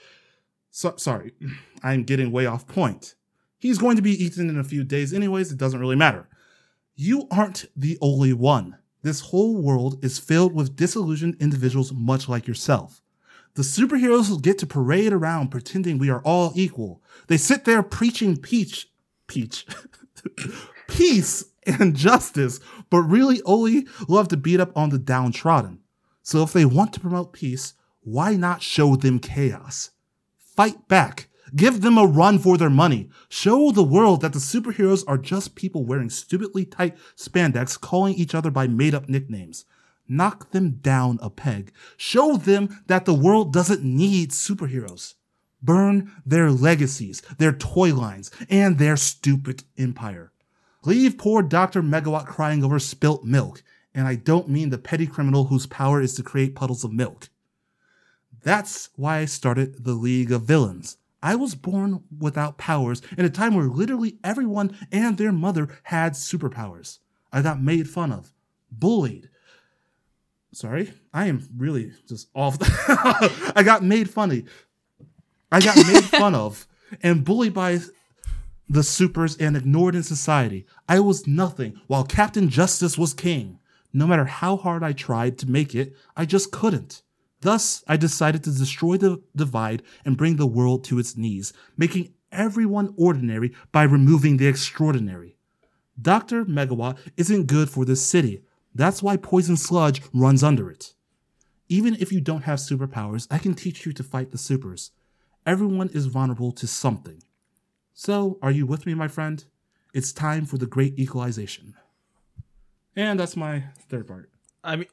Sorry, I'm getting way off point. He's going to be eaten in a few days anyways. It doesn't really matter. You aren't the only one. This whole world is filled with disillusioned individuals much like yourself. The superheroes who get to parade around pretending we are all equal. They sit there preaching peace and justice, but really only love to beat up on the downtrodden. So if they want to promote peace, why not show them chaos? Fight back. Give them a run for their money. Show the world that the superheroes are just people wearing stupidly tight spandex, calling each other by made-up nicknames. Knock them down a peg. Show them that the world doesn't need superheroes. Burn their legacies, their toy lines, and their stupid empire. Leave poor Dr. Megawatt crying over spilt milk, and I don't mean the petty criminal whose power is to create puddles of milk. That's why I started the League of Villains. I was born without powers in a time where literally everyone and their mother had superpowers. I got made fun of, bullied. Sorry, I am really just off. I got made fun of and bullied by the supers and ignored in society. I was nothing while Captain Justice was king. No matter how hard I tried to make it, I just couldn't. Thus, I decided to destroy the divide and bring the world to its knees, making everyone ordinary by removing the extraordinary. Dr. Megawatt isn't good for this city. That's why poison sludge runs under it. Even if you don't have superpowers, I can teach you to fight the supers. Everyone is vulnerable to something. So, are you with me, my friend? It's time for the great equalization. And that's my third part. I mean,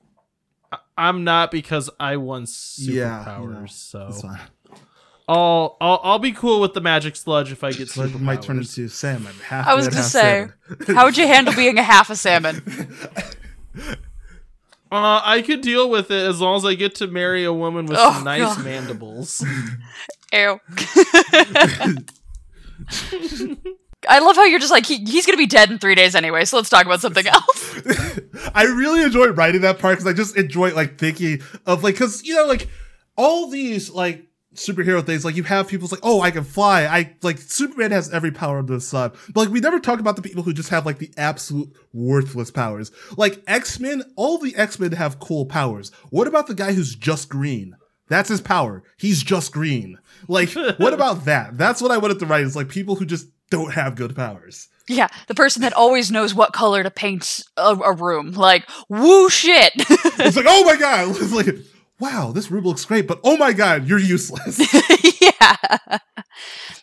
I'm not, because I won superpowers, so that's fine. I'll be cool with the magic sludge if I get sludge. Might turn into salmon. Half I was going to say, how would you handle being a half a salmon? I could deal with it as long as I get to marry a woman with some nice mandibles. Ew. I love how you're just like, he's going to be dead in 3 days anyway, so let's talk about something else. I really enjoyed writing that part because I just enjoyed, like, thinking of, like, because, you know, like, all these, like, superhero things, like, you have people's like, oh, I can fly. Superman has every power under the sun. But, like, we never talk about the people who just have, like, the absolute worthless powers. Like, X-Men, all the X-Men have cool powers. What about the guy who's just green? That's his power. He's just green. Like, what about that? That's what I wanted to write, is, like, people who just don't have good powers. Yeah, the person that always knows what color to paint a room. Like, woo shit! It's like, oh my god! It's like, wow, this room looks great, but oh my god, you're useless. Yeah.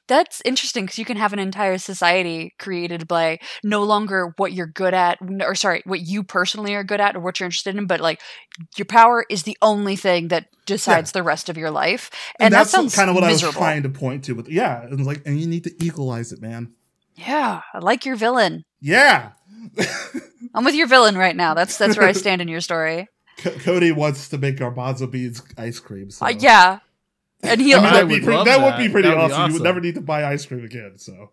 That's interesting, because you can have an entire society created by no longer what you're good at, what you personally are good at or what you're interested in, but, like, your power is the only thing that decides the rest of your life. And that sounds kind of what miserable. I was trying to point to. But yeah, it was like, and you need to equalize it, man. Yeah, I like your villain. Yeah. I'm with your villain right now. That's where I stand in your story. Cody wants to make garbanzo beans ice cream. So. Yeah. And he'll that would be pretty awesome. You would never need to buy ice cream again, so.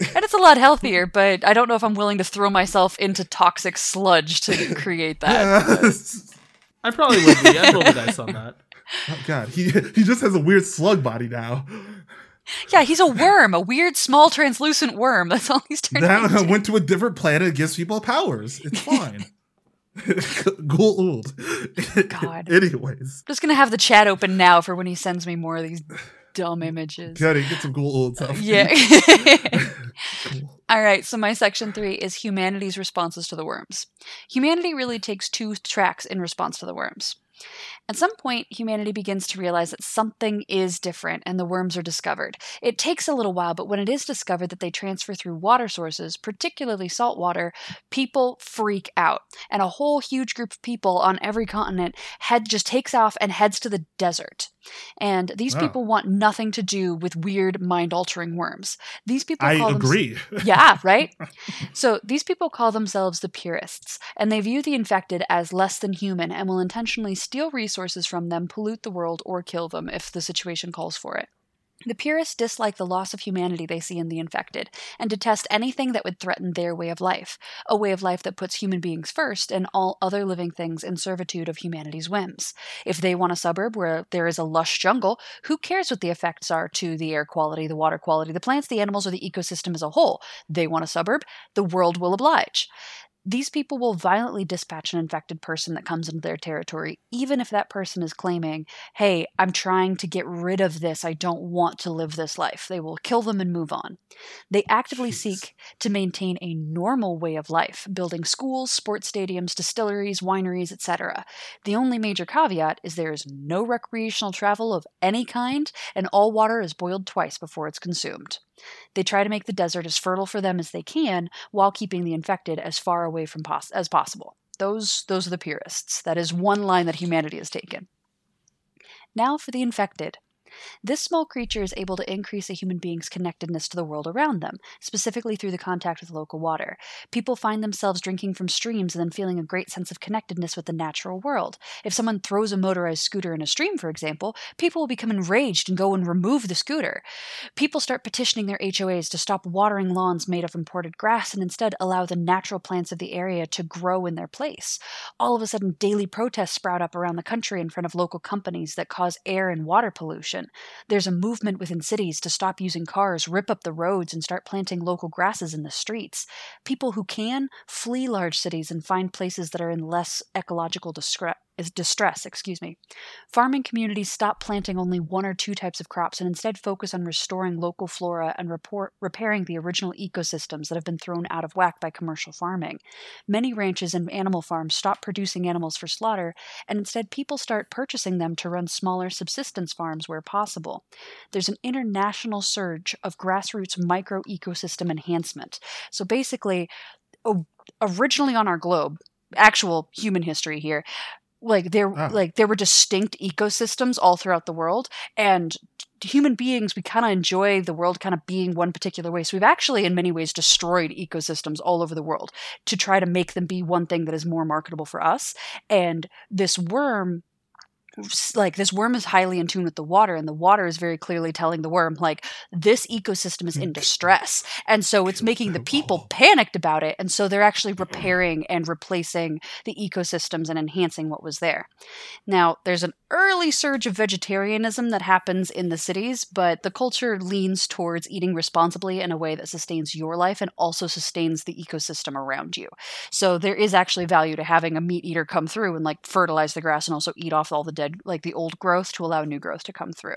And it's a lot healthier, but I don't know if I'm willing to throw myself into toxic sludge to create that. I probably would be. I'd roll the dice on that. Oh god, he just has a weird slug body now. Yeah, he's a worm, a weird small translucent worm. That's all he's turned into. Went to a different planet and gives people powers. It's fine. Gold. God. Anyways, I'm just gonna have the chat open now for when he sends me more of these dumb images. Cody, get some Gold. Yeah. Cool. All right, so my section 3 is humanity's responses to the worms. Humanity really takes two tracks in response to the worms. At some point, humanity begins to realize that something is different, and the worms are discovered. It takes a little while, but when it is discovered that they transfer through water sources, particularly salt water, people freak out. And a whole huge group of people on every continent just takes off and heads to the desert. And these people want nothing to do with weird, mind-altering worms. These people agree. Yeah, right? So these people call themselves the purists, and they view the infected as less than human and will intentionally steal resources from them, pollute the world, or kill them if the situation calls for it. The purists dislike the loss of humanity they see in the infected, and detest anything that would threaten their way of life, a way of life that puts human beings first and all other living things in servitude of humanity's whims. If they want a suburb where there is a lush jungle, who cares what the effects are to the air quality, the water quality, the plants, the animals, or the ecosystem as a whole? They want a suburb, the world will oblige. These people will violently dispatch an infected person that comes into their territory, even if that person is claiming, hey, I'm trying to get rid of this. I don't want to live this life. They will kill them and move on. They actively seek to maintain a normal way of life, building schools, sports stadiums, distilleries, wineries, etc. The only major caveat is there is no recreational travel of any kind, and all water is boiled twice before it's consumed. They try to make the desert as fertile for them as they can while keeping the infected as far away from as possible. Those are the purists. That is one line that humanity has taken. Now for the infected. This small creature is able to increase a human being's connectedness to the world around them, specifically through the contact with local water. People find themselves drinking from streams and then feeling a great sense of connectedness with the natural world. If someone throws a motorized scooter in a stream, for example, people will become enraged and go and remove the scooter. People start petitioning their HOAs to stop watering lawns made of imported grass and instead allow the natural plants of the area to grow in their place. All of a sudden, daily protests sprout up around the country in front of local companies that cause air and water pollution. There's a movement within cities to stop using cars, rip up the roads, and start planting local grasses in the streets. People who can flee large cities and find places that are in less ecological distress. Farming communities stop planting only one or two types of crops and instead focus on restoring local flora and repairing the original ecosystems that have been thrown out of whack by commercial farming. Many ranches and animal farms stop producing animals for slaughter, and instead people start purchasing them to run smaller subsistence farms where possible. There's an international surge of grassroots micro-ecosystem enhancement. So basically, originally on our globe, actual human history here, there were distinct ecosystems all throughout the world, and human beings, we kind of enjoy the world kind of being one particular way. So we've actually, in many ways, destroyed ecosystems all over the world to try to make them be one thing that is more marketable for us. And this worm is highly in tune with the water, and the water is very clearly telling the worm, this ecosystem is in distress. And so it's making the people panicked about it. And so they're actually repairing and replacing the ecosystems and enhancing what was there. Now, there's an early surge of vegetarianism that happens in the cities, but the culture leans towards eating responsibly in a way that sustains your life and also sustains the ecosystem around you. So there is actually value to having a meat eater come through and fertilize the grass and also eat off all the dead, the old growth to allow new growth to come through.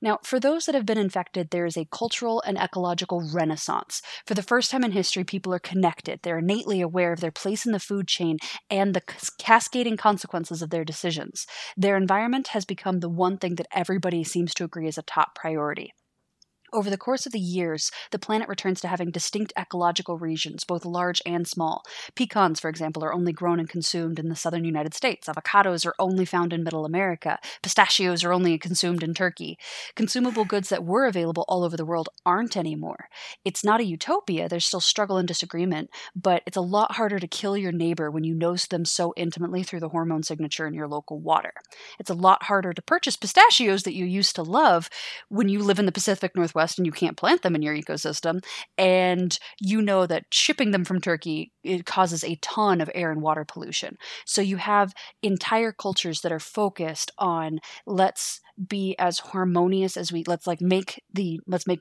Now, for those that have been infected, there is a cultural and ecological renaissance. For the first time in history, people are connected. They're innately aware of their place in the food chain and the cascading consequences of their decisions. Their environment has become the one thing that everybody seems to agree is a top priority. Over the course of the years, the planet returns to having distinct ecological regions, both large and small. Pecans, for example, are only grown and consumed in the southern United States. Avocados are only found in Middle America. Pistachios are only consumed in Turkey. Consumable goods that were available all over the world aren't anymore. It's not a utopia. There's still struggle and disagreement, but it's a lot harder to kill your neighbor when you know them so intimately through the hormone signature in your local water. It's a lot harder to purchase pistachios that you used to love when you live in the Pacific Northwest and you can't plant them in your ecosystem, and you know that shipping them from Turkey, it causes a ton of air and water pollution. So you have entire cultures that are focused on let's be as harmonious as let's make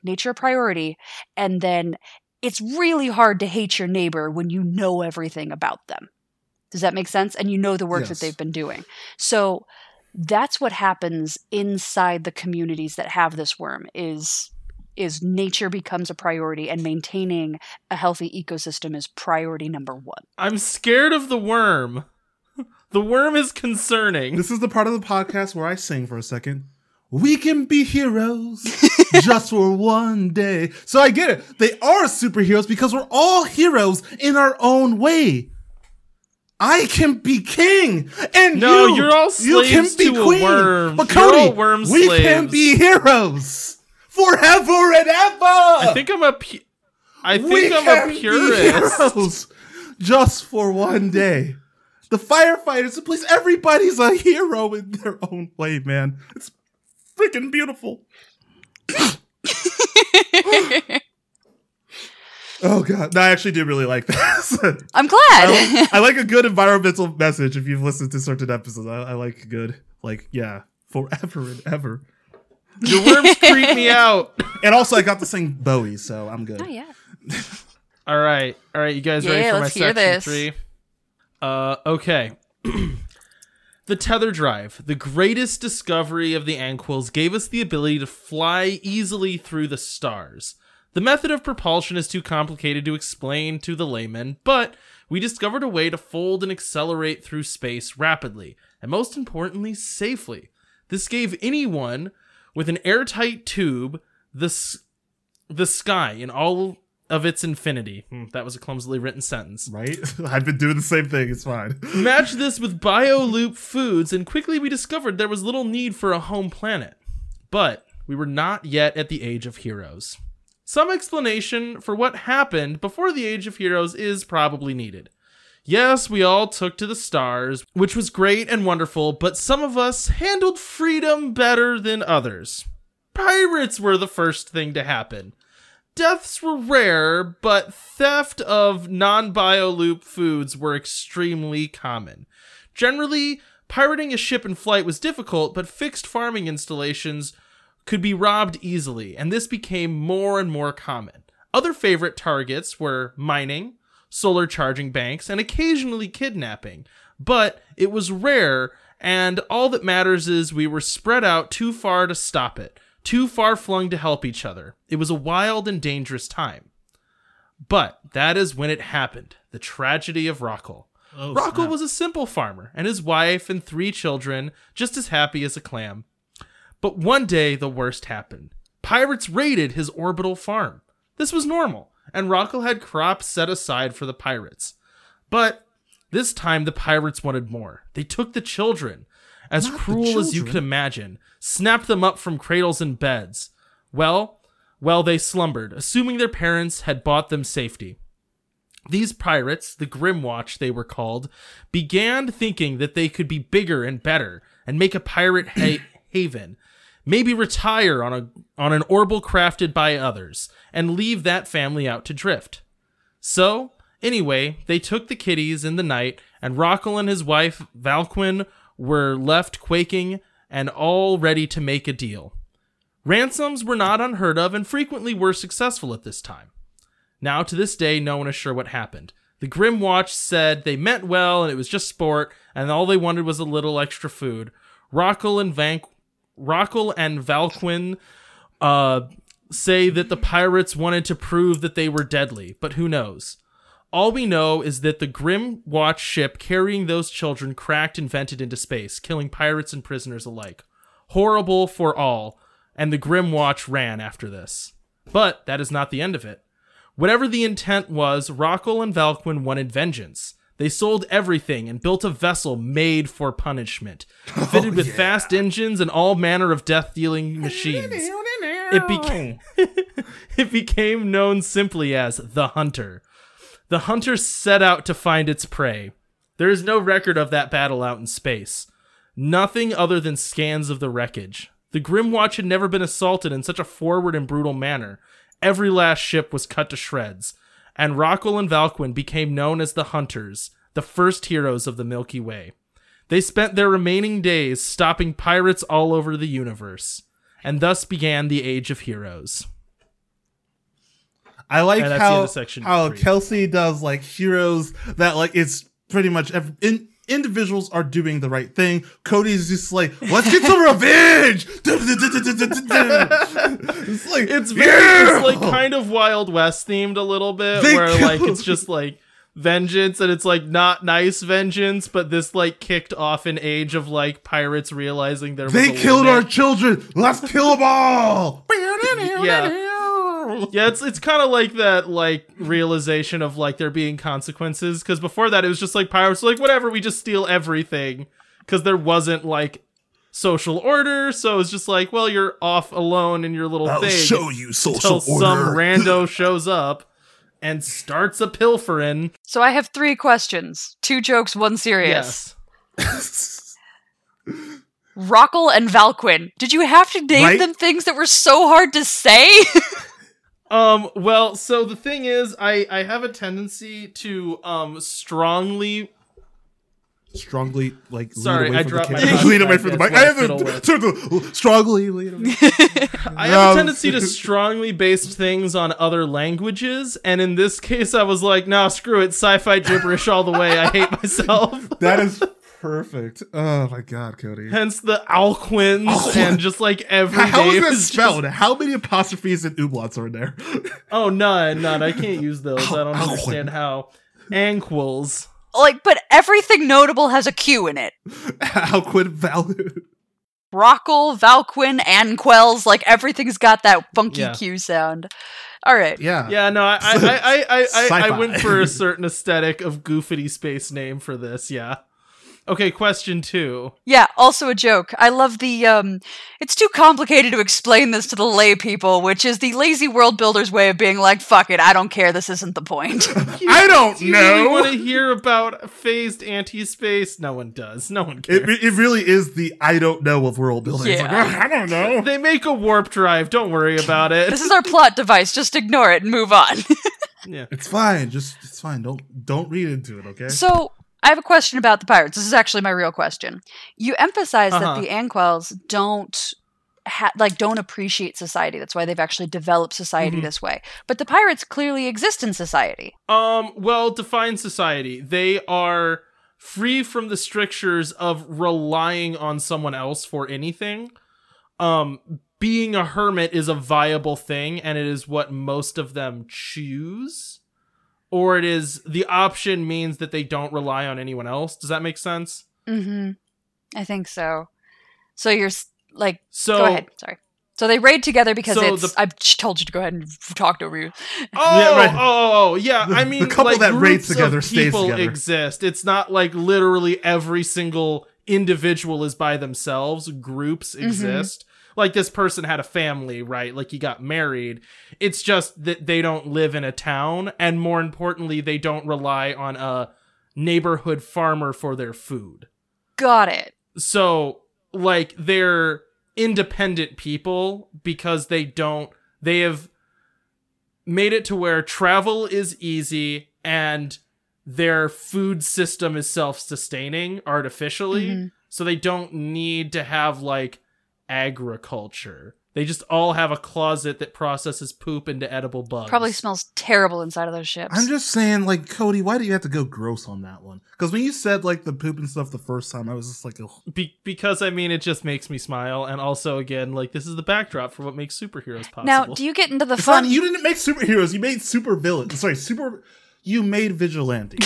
nature a priority, and then it's really hard to hate your neighbor when you know everything about them. Does that make sense? And you know the work that they've been doing. So that's what happens inside the communities that have this worm is is nature becomes a priority, and maintaining a healthy ecosystem is priority number one. I'm scared of the worm. The worm is concerning. This is the part of the podcast where I sing for a second. We can be heroes just for one day. So I get it. They are superheroes because we're all heroes in our own way. I can be king, and no, you're all slaves, you can be to queen. A worm. But Cody, you're all worm slaves. We can be heroes forever and ever. I think I'm a purist. Be heroes just for one day. The firefighters, the police, everybody's a hero in their own way, man. It's freaking beautiful. Oh, God. No, I actually did really like this. I'm glad. I like a good environmental message if you've listened to certain episodes. I like good, forever and ever. The worms creep me out. And also, I got to sing Bowie, so I'm good. Oh, yeah. All right. You guys ready for my section 3? Okay. The Tether Drive, the greatest discovery of the Anquils, gave us the ability to fly easily through the stars. The method of propulsion is too complicated to explain to the layman, but we discovered a way to fold and accelerate through space rapidly, and most importantly, safely. This gave anyone with an airtight tube the sky in all of its infinity. That was a clumsily written sentence. Right? I've been doing the same thing, it's fine. Match this with bioloop foods, and quickly we discovered there was little need for a home planet. But we were not yet at the Age of Heroes. Some explanation for what happened before the Age of Heroes is probably needed. Yes, we all took to the stars, which was great and wonderful, but some of us handled freedom better than others. Pirates were the first thing to happen. Deaths were rare, but theft of non-bioloop foods were extremely common. Generally, pirating a ship in flight was difficult, but fixed farming installations could be robbed easily, and this became more and more common. Other favorite targets were mining, solar charging banks, and occasionally kidnapping, but it was rare, and all that matters is we were spread out too far to stop it, too far flung to help each other. It was a wild and dangerous time. But that is when it happened, the tragedy of Rockle. Oh, Rockle was a simple farmer, and his wife and 3 children, just as happy as a clam. But one day, the worst happened. Pirates raided his orbital farm. This was normal, and Rockle had crops set aside for the pirates. But this time, the pirates wanted more. They took the children, as cruel as you could imagine, snapped them up from cradles and beds. Well, they slumbered, assuming their parents had bought them safety. These pirates, the Grimwatch they were called, began thinking that they could be bigger and better, and make a pirate haven. Maybe retire on an orbital crafted by others, and leave that family out to drift. So, anyway, they took the kiddies in the night, and Rockle and his wife, Valquin, were left quaking and all ready to make a deal. Ransoms were not unheard of and frequently were successful at this time. Now, to this day, no one is sure what happened. The Grimwatch said they meant well and it was just sport, and all they wanted was a little extra food. Rockle and Valquin say that the pirates wanted to prove that they were deadly, but who knows? All we know is that the Grimwatch ship carrying those children cracked and vented into space, killing pirates and prisoners alike. Horrible for all, and the Grimwatch ran after this. But that is not the end of it. Whatever the intent was, Rockle and Valquin wanted vengeance. They sold everything and built a vessel made for punishment, fitted with fast engines and all manner of death-dealing machines. It became known simply as The Hunter. The Hunter set out to find its prey. There is no record of that battle out in space. Nothing other than scans of the wreckage. The Grimwatch had never been assaulted in such a forward and brutal manner. Every last ship was cut to shreds. And Rockle and Valquin became known as the Hunters, the first heroes of the Milky Way. They spent their remaining days stopping pirates all over the universe, and thus began the Age of Heroes. I like how Kelsey does heroes that it's pretty much individuals are doing the right thing. Cody's just like, let's get some revenge. It's like, it's very, yeah! It's like kind of Wild West themed a little bit, where like it's just like vengeance, and it's like not nice vengeance, but this like kicked off an age of like pirates realizing they killed our children. Let's kill them all. Yeah. Yeah, it's kind of like that, like, realization of, like, there being consequences, because before that, it was just, like, pirates were like, whatever, we just steal everything, because there wasn't, like, social order, so it's just like, well, you're off alone in your little thing. I'll show you social order. Until some rando shows up and starts a pilfering. So I have 3 questions. 2 jokes, 1 serious. Yes. Rockle and Valquin. Did you have to name them things that were so hard to say? Well, so the thing is, I have a tendency to, strongly, like, sorry, I dropped my mic. Lean away from the mic. I have a strongly lean away. I have a tendency to strongly base things on other languages, and in this case, I was like, nah, screw it, sci-fi gibberish all the way. I hate myself. That is perfect. Oh my god, Cody. Hence the Alquins and just like every day. How is that spelled? How many apostrophes and umlauts are in there? Oh, none. I can't use those. I don't understand how. Anquils. Like, but everything notable has a Q in it. Alquin, Rockle, Valquin, Anquils. Like, everything's got that funky Q sound. All right. Yeah. Yeah. No, I went for a certain aesthetic of goofity space name for this. Yeah. Okay, question 2. Yeah, also a joke. I love the, it's too complicated to explain this to the lay people, which is the lazy world builder's way of being like, fuck it, I don't care, this isn't the point. I don't know. You really want to hear about phased anti-space? No one does. No one cares. It really is the I don't know of world building. Yeah. It's like, I don't know. They make a warp drive. Don't worry about it. This is our plot device. Just ignore it and move on. Yeah, it's fine. It's fine. Don't read into it, okay? So... I have a question about the pirates. This is actually my real question. You emphasize that the Anquils don't appreciate society. That's why they've actually developed society this way. But the pirates clearly exist in society. Well, define society. They are free from the strictures of relying on someone else for anything. Being a hermit is a viable thing, and it is what most of them choose. Or it is the option means that they don't rely on anyone else. Does that make sense? Mm-hmm. I think so. So you're like, go ahead. Sorry. So they raid together because I've told you to go ahead and talk over you. Oh, yeah. I mean, the couple like, that raids together stays together. Exist. It's not like literally every single individual is by themselves. Groups exist. Like, this person had a family, right? Like, he got married. It's just that they don't live in a town. And more importantly, they don't rely on a neighborhood farmer for their food. Got it. So, like, they're independent people because they have made it to where travel is easy and their food system is self-sustaining artificially. So they don't need to have, like, agriculture. They just all have a closet that processes poop into edible bugs. Probably smells terrible inside of those ships. I'm just saying, like, Cody, why do you have to go gross on that one? Because when you said, like, the poop and stuff the first time, I was just like... Oh. Because, I mean, it just makes me smile. And also, again, like, this is the backdrop for what makes superheroes possible. Now, do you get into the fun... You didn't make superheroes. You made super villains. Sorry, You made vigilantes.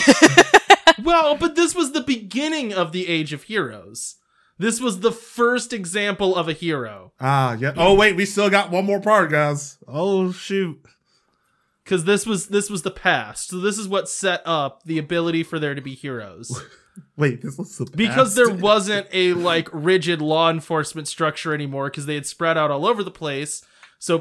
Well, but this was the beginning of the Age of Heroes. This was the first example of a hero. Ah, yeah. Oh, wait, we still got one more part, guys. Oh, shoot. Because this was the past. So this is what set up the ability for there to be heroes. Wait, this was the past? Because there wasn't a, like, rigid law enforcement structure anymore because they had spread out all over the place. So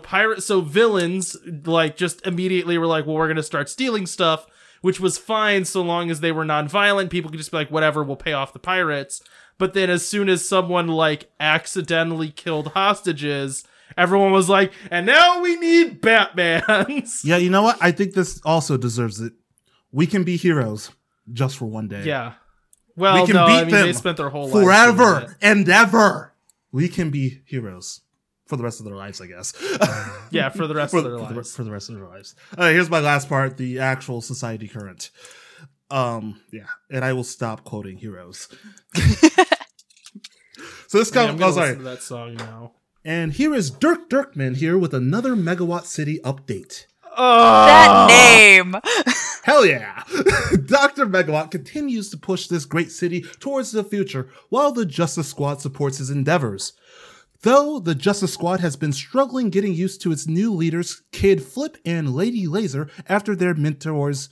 villains, like, just immediately were like, well, we're going to start stealing stuff, which was fine so long as they were nonviolent. People could just be like, whatever, we'll pay off the pirates. But then as soon as someone, like, accidentally killed hostages, everyone was like, and now we need Batmans. Yeah, you know what? I think this also deserves it. We can be heroes just for one day. Yeah. Well, we can beat them. They spent their whole life forever and ever. We can be heroes for the rest of their lives, I guess. Yeah, for the rest of their lives. For the rest of their lives. All right, here's my last part, the actual society current. Yeah, and I will stop quoting heroes. So this comes. Yeah, I'm sorry. To that song now. And here is Dirk Dirkman here with another Megawatt City update. Oh, that name! Hell yeah! Dr. Megawatt continues to push this great city towards the future while the Justice Squad supports his endeavors. Though the Justice Squad has been struggling getting used to its new leaders, Kid Flip and Lady Laser, after their mentors,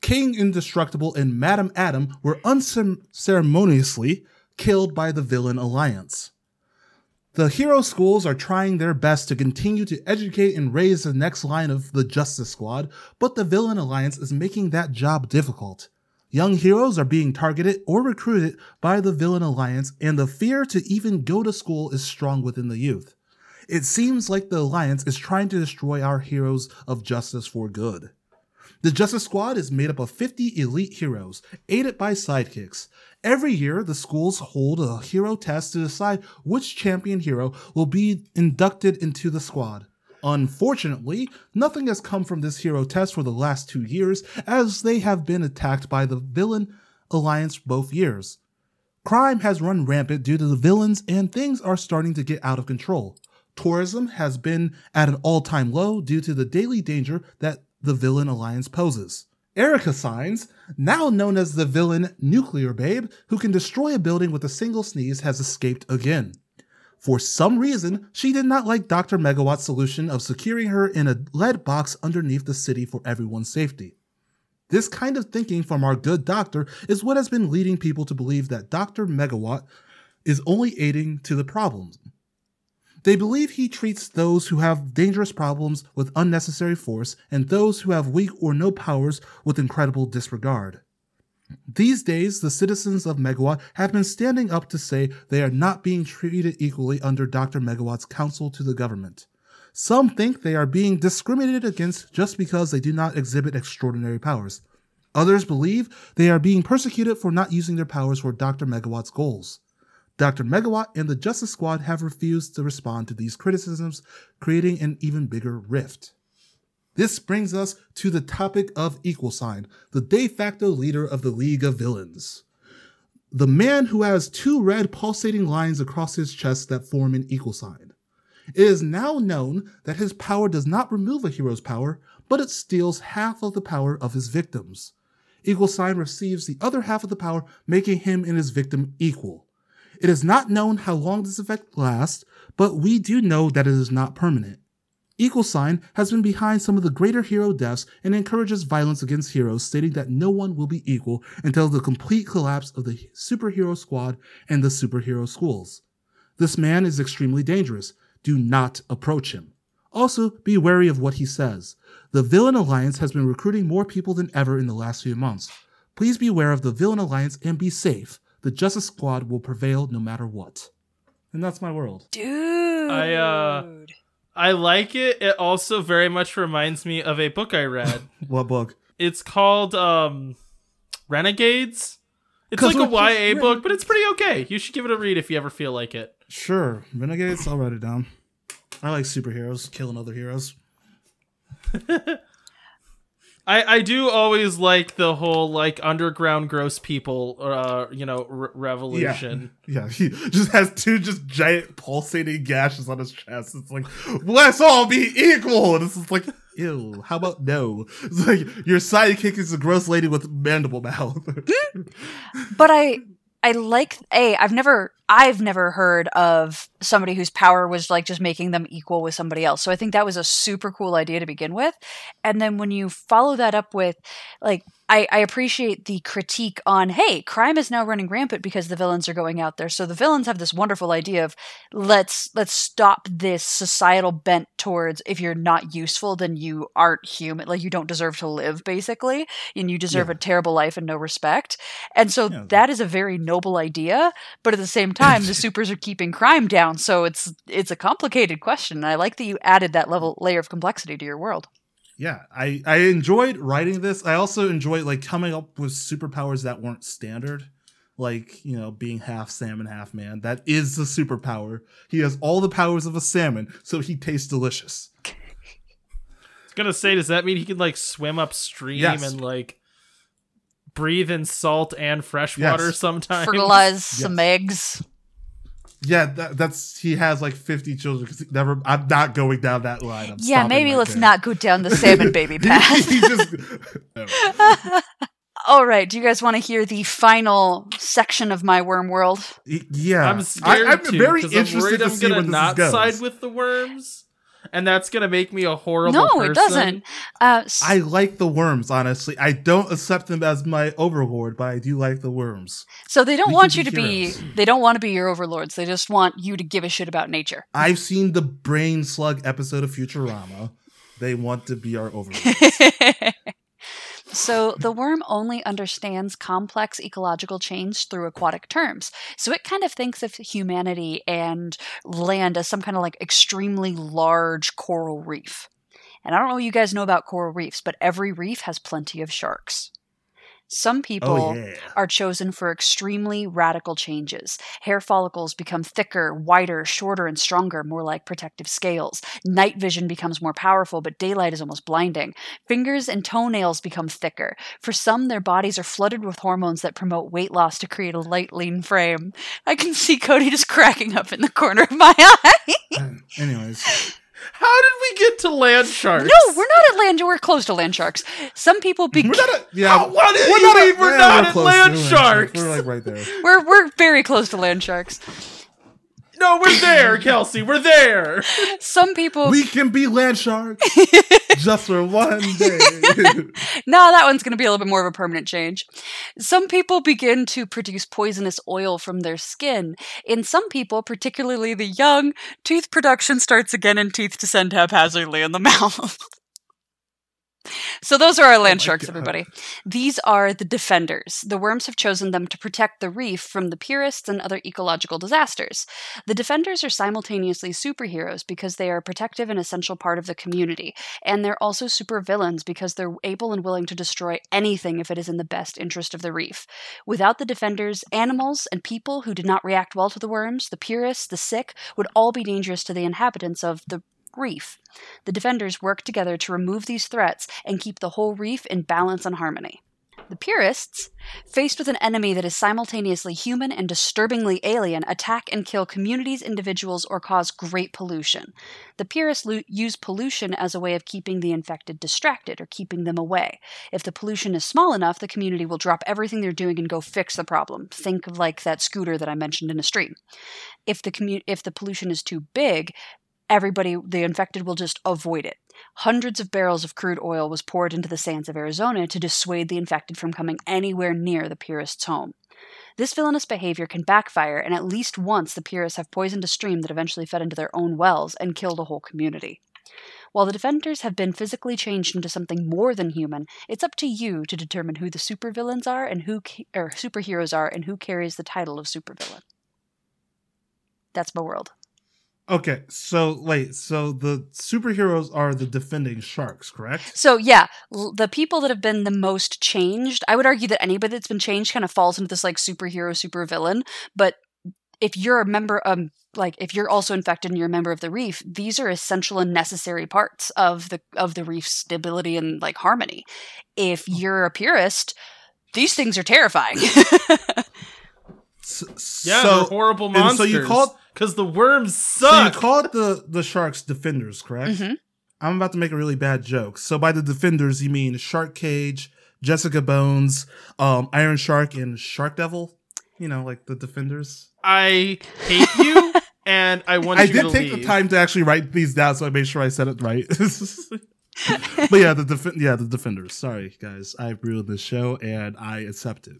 King Indestructible and Madam Atom, were unceremoniously killed by the Villain Alliance. The hero schools are trying their best to continue to educate and raise the next line of the Justice Squad, but the Villain Alliance is making that job difficult. Young heroes are being targeted or recruited by the Villain Alliance, and the fear to even go to school is strong within the youth. It seems like the Alliance is trying to destroy our heroes of justice for good. The Justice Squad is made up of 50 elite heroes, aided by sidekicks. Every year, the schools hold a hero test to decide which champion hero will be inducted into the squad. Unfortunately, nothing has come from this hero test for the last 2 years, as they have been attacked by the Villain Alliance both years. Crime has run rampant due to the villains, and things are starting to get out of control. Tourism has been at an all-time low due to the daily danger that the Villain Alliance poses. Erica Signs, now known as the villain Nuclear Babe, who can destroy a building with a single sneeze, has escaped again. For some reason, she did not like Dr. Megawatt's solution of securing her in a lead box underneath the city for everyone's safety. This kind of thinking from our good doctor is what has been leading people to believe that Dr. Megawatt is only aiding to the problems. They believe he treats those who have dangerous problems with unnecessary force and those who have weak or no powers with incredible disregard. These days, the citizens of Megawatt have been standing up to say they are not being treated equally under Dr. Megawatt's counsel to the government. Some think they are being discriminated against just because they do not exhibit extraordinary powers. Others believe they are being persecuted for not using their powers for Dr. Megawatt's goals. Dr. Megawatt and the Justice Squad have refused to respond to these criticisms, creating an even bigger rift. This brings us to the topic of Equal Sign, the de facto leader of the League of Villains. The man who has two red pulsating lines across his chest that form an equal sign. It is now known that his power does not remove a hero's power, but it steals half of the power of his victims. Equal Sign receives the other half of the power, making him and his victim equal. It is not known how long this effect lasts, but we do know that it is not permanent. Equal Sign has been behind some of the greater hero deaths and encourages violence against heroes, stating that no one will be equal until the complete collapse of the superhero squad and the superhero schools. This man is extremely dangerous. Do not approach him. Also, be wary of what he says. The Villain Alliance has been recruiting more people than ever in the last few months. Please beware of the Villain Alliance and be safe. The Justice Squad will prevail no matter what. And that's my world. Dude. I like it. It also very much reminds me of a book I read. What book? It's called Renegades. It's like a YA book, but it's pretty okay. You should give it a read if you ever feel like it. Sure. Renegades, I'll write it down. I like superheroes, killing other heroes. I do always like the whole underground gross people revolution. Yeah, he just has two giant pulsating gashes on his chest. It's like, let's all be equal, and it's just like, ew. How about no? It's like your sidekick is a gross lady with mandible mouth. But I like I've never heard of somebody whose power was just making them equal with somebody else. So I think that was a super cool idea to begin with. And then when you follow that up with I appreciate the critique on, hey, crime is now running rampant because the villains are going out there. So the villains have this wonderful idea of let's stop this societal bent towards, if you're not useful, then you aren't human. You don't deserve to live, basically, and you deserve a terrible life and no respect. And so that is a very noble idea, but at the same time, the supers are keeping crime down. So it's a complicated question. And I like that you added that layer of complexity to your world. Yeah, I enjoyed writing this. I also enjoyed coming up with superpowers that weren't standard, being half salmon, half man. That is the superpower. He has all the powers of a salmon, so he tastes delicious. I was gonna say, does that mean he can swim upstream? Yes. And breathe in salt and fresh water sometimes. Fertilize some eggs. Yeah, that's he has like 50 children. Cause I'm not going down that line. Yeah, maybe let's not go down the salmon baby path. All right, do you guys want to hear the final section of my worm world? Yeah, I'm scared. I'm very interested to see when this goes. Side with the worms. And that's going to make me a horrible person. No, it doesn't. I like the worms, honestly. I don't accept them as my overlord, but I do like the worms. So they don't want you to be... They don't want to be your overlords. They just want you to give a shit about nature. I've seen the Brain Slug episode of Futurama. They want to be our overlords. So the worm only understands complex ecological change through aquatic terms. So it kind of thinks of humanity and land as some kind of like extremely large coral reef. And I don't know if you guys know about coral reefs, but every reef has plenty of sharks. Some people are chosen for extremely radical changes. Hair follicles become thicker, wider, shorter, and stronger, more like protective scales. Night vision becomes more powerful, but daylight is almost blinding. Fingers and toenails become thicker. For some, their bodies are flooded with hormones that promote weight loss to create a light, lean frame. I can see Cody just cracking up in the corner of my eye. Anyways... How did we get to land sharks? No, we're not at land. We're close to land sharks. Some people begin. We're not at land sharks. We're like right there. We're very close to land sharks. No, we're there, Kelsey. We're there. Some people. We can be land sharks just for one day. No, that one's going to be a little bit more of a permanent change. Some people begin to produce poisonous oil from their skin. In some people, particularly the young, tooth production starts again and teeth descend haphazardly in the mouth. So those are our land sharks, everybody. These are the defenders. The worms have chosen them to protect the reef from the purists and other ecological disasters. The defenders are simultaneously superheroes because they are a protective and essential part of the community. And they're also supervillains because they're able and willing to destroy anything if it is in the best interest of the reef. Without the defenders, animals and people who did not react well to the worms, the purists, the sick, would all be dangerous to the inhabitants of the reef. The defenders work together to remove these threats and keep the whole reef in balance and harmony. The purists, faced with an enemy that is simultaneously human and disturbingly alien, attack and kill communities, individuals, or cause great pollution. The purists use pollution as a way of keeping the infected distracted or keeping them away. If the pollution is small enough, the community will drop everything they're doing and go fix the problem. Think of like that scooter that I mentioned in a stream. If the pollution is too big, everybody, the infected, will just avoid it. Hundreds of barrels of crude oil was poured into the sands of Arizona to dissuade the infected from coming anywhere near the purist's home. This villainous behavior can backfire, and at least once the purists have poisoned a stream that eventually fed into their own wells and killed a whole community. While the defenders have been physically changed into something more than human, it's up to you to determine who the supervillains are and superheroes are and who carries the title of supervillain. That's my world. Okay, so the superheroes are the defending sharks, correct? So yeah, the people that have been the most changed, I would argue that anybody that's been changed kind of falls into this like superhero, supervillain. But if you're a member, if you're also infected and you're a member of the reef, these are essential and necessary parts of the reef's stability and like harmony. If you're a purist, these things are terrifying. They're horrible monsters. So you call because the worms suck. So you called the sharks defenders, correct? Mm-hmm. I'm about to make a really bad joke. So by the defenders, you mean Shark Cage, Jessica Bones, Iron Shark, and Shark Devil? You know, like the defenders. I hate you, and I want you to leave. I did take the time to actually write these down, so I made sure I said it right. But yeah, the defenders. Sorry, guys. I ruined the show, and I accept it.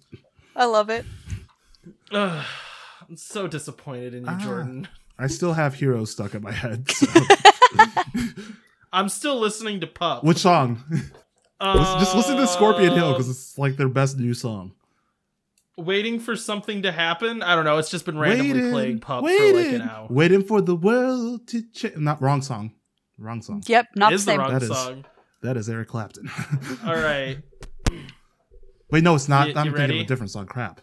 I love it. Ugh. I'm so disappointed in you, Jordan. I still have Heroes stuck in my head. So. I'm still listening to Pup. Which song? Just listen to Scorpion Hill because it's like their best new song. Waiting for something to happen? I don't know. It's just been randomly playing Pup for like an hour. Waiting for the world to change. Wrong song. Yep, not it is the same. That is Eric Clapton. All right. Wait, no, it's not. I'm thinking of a different song. Crap.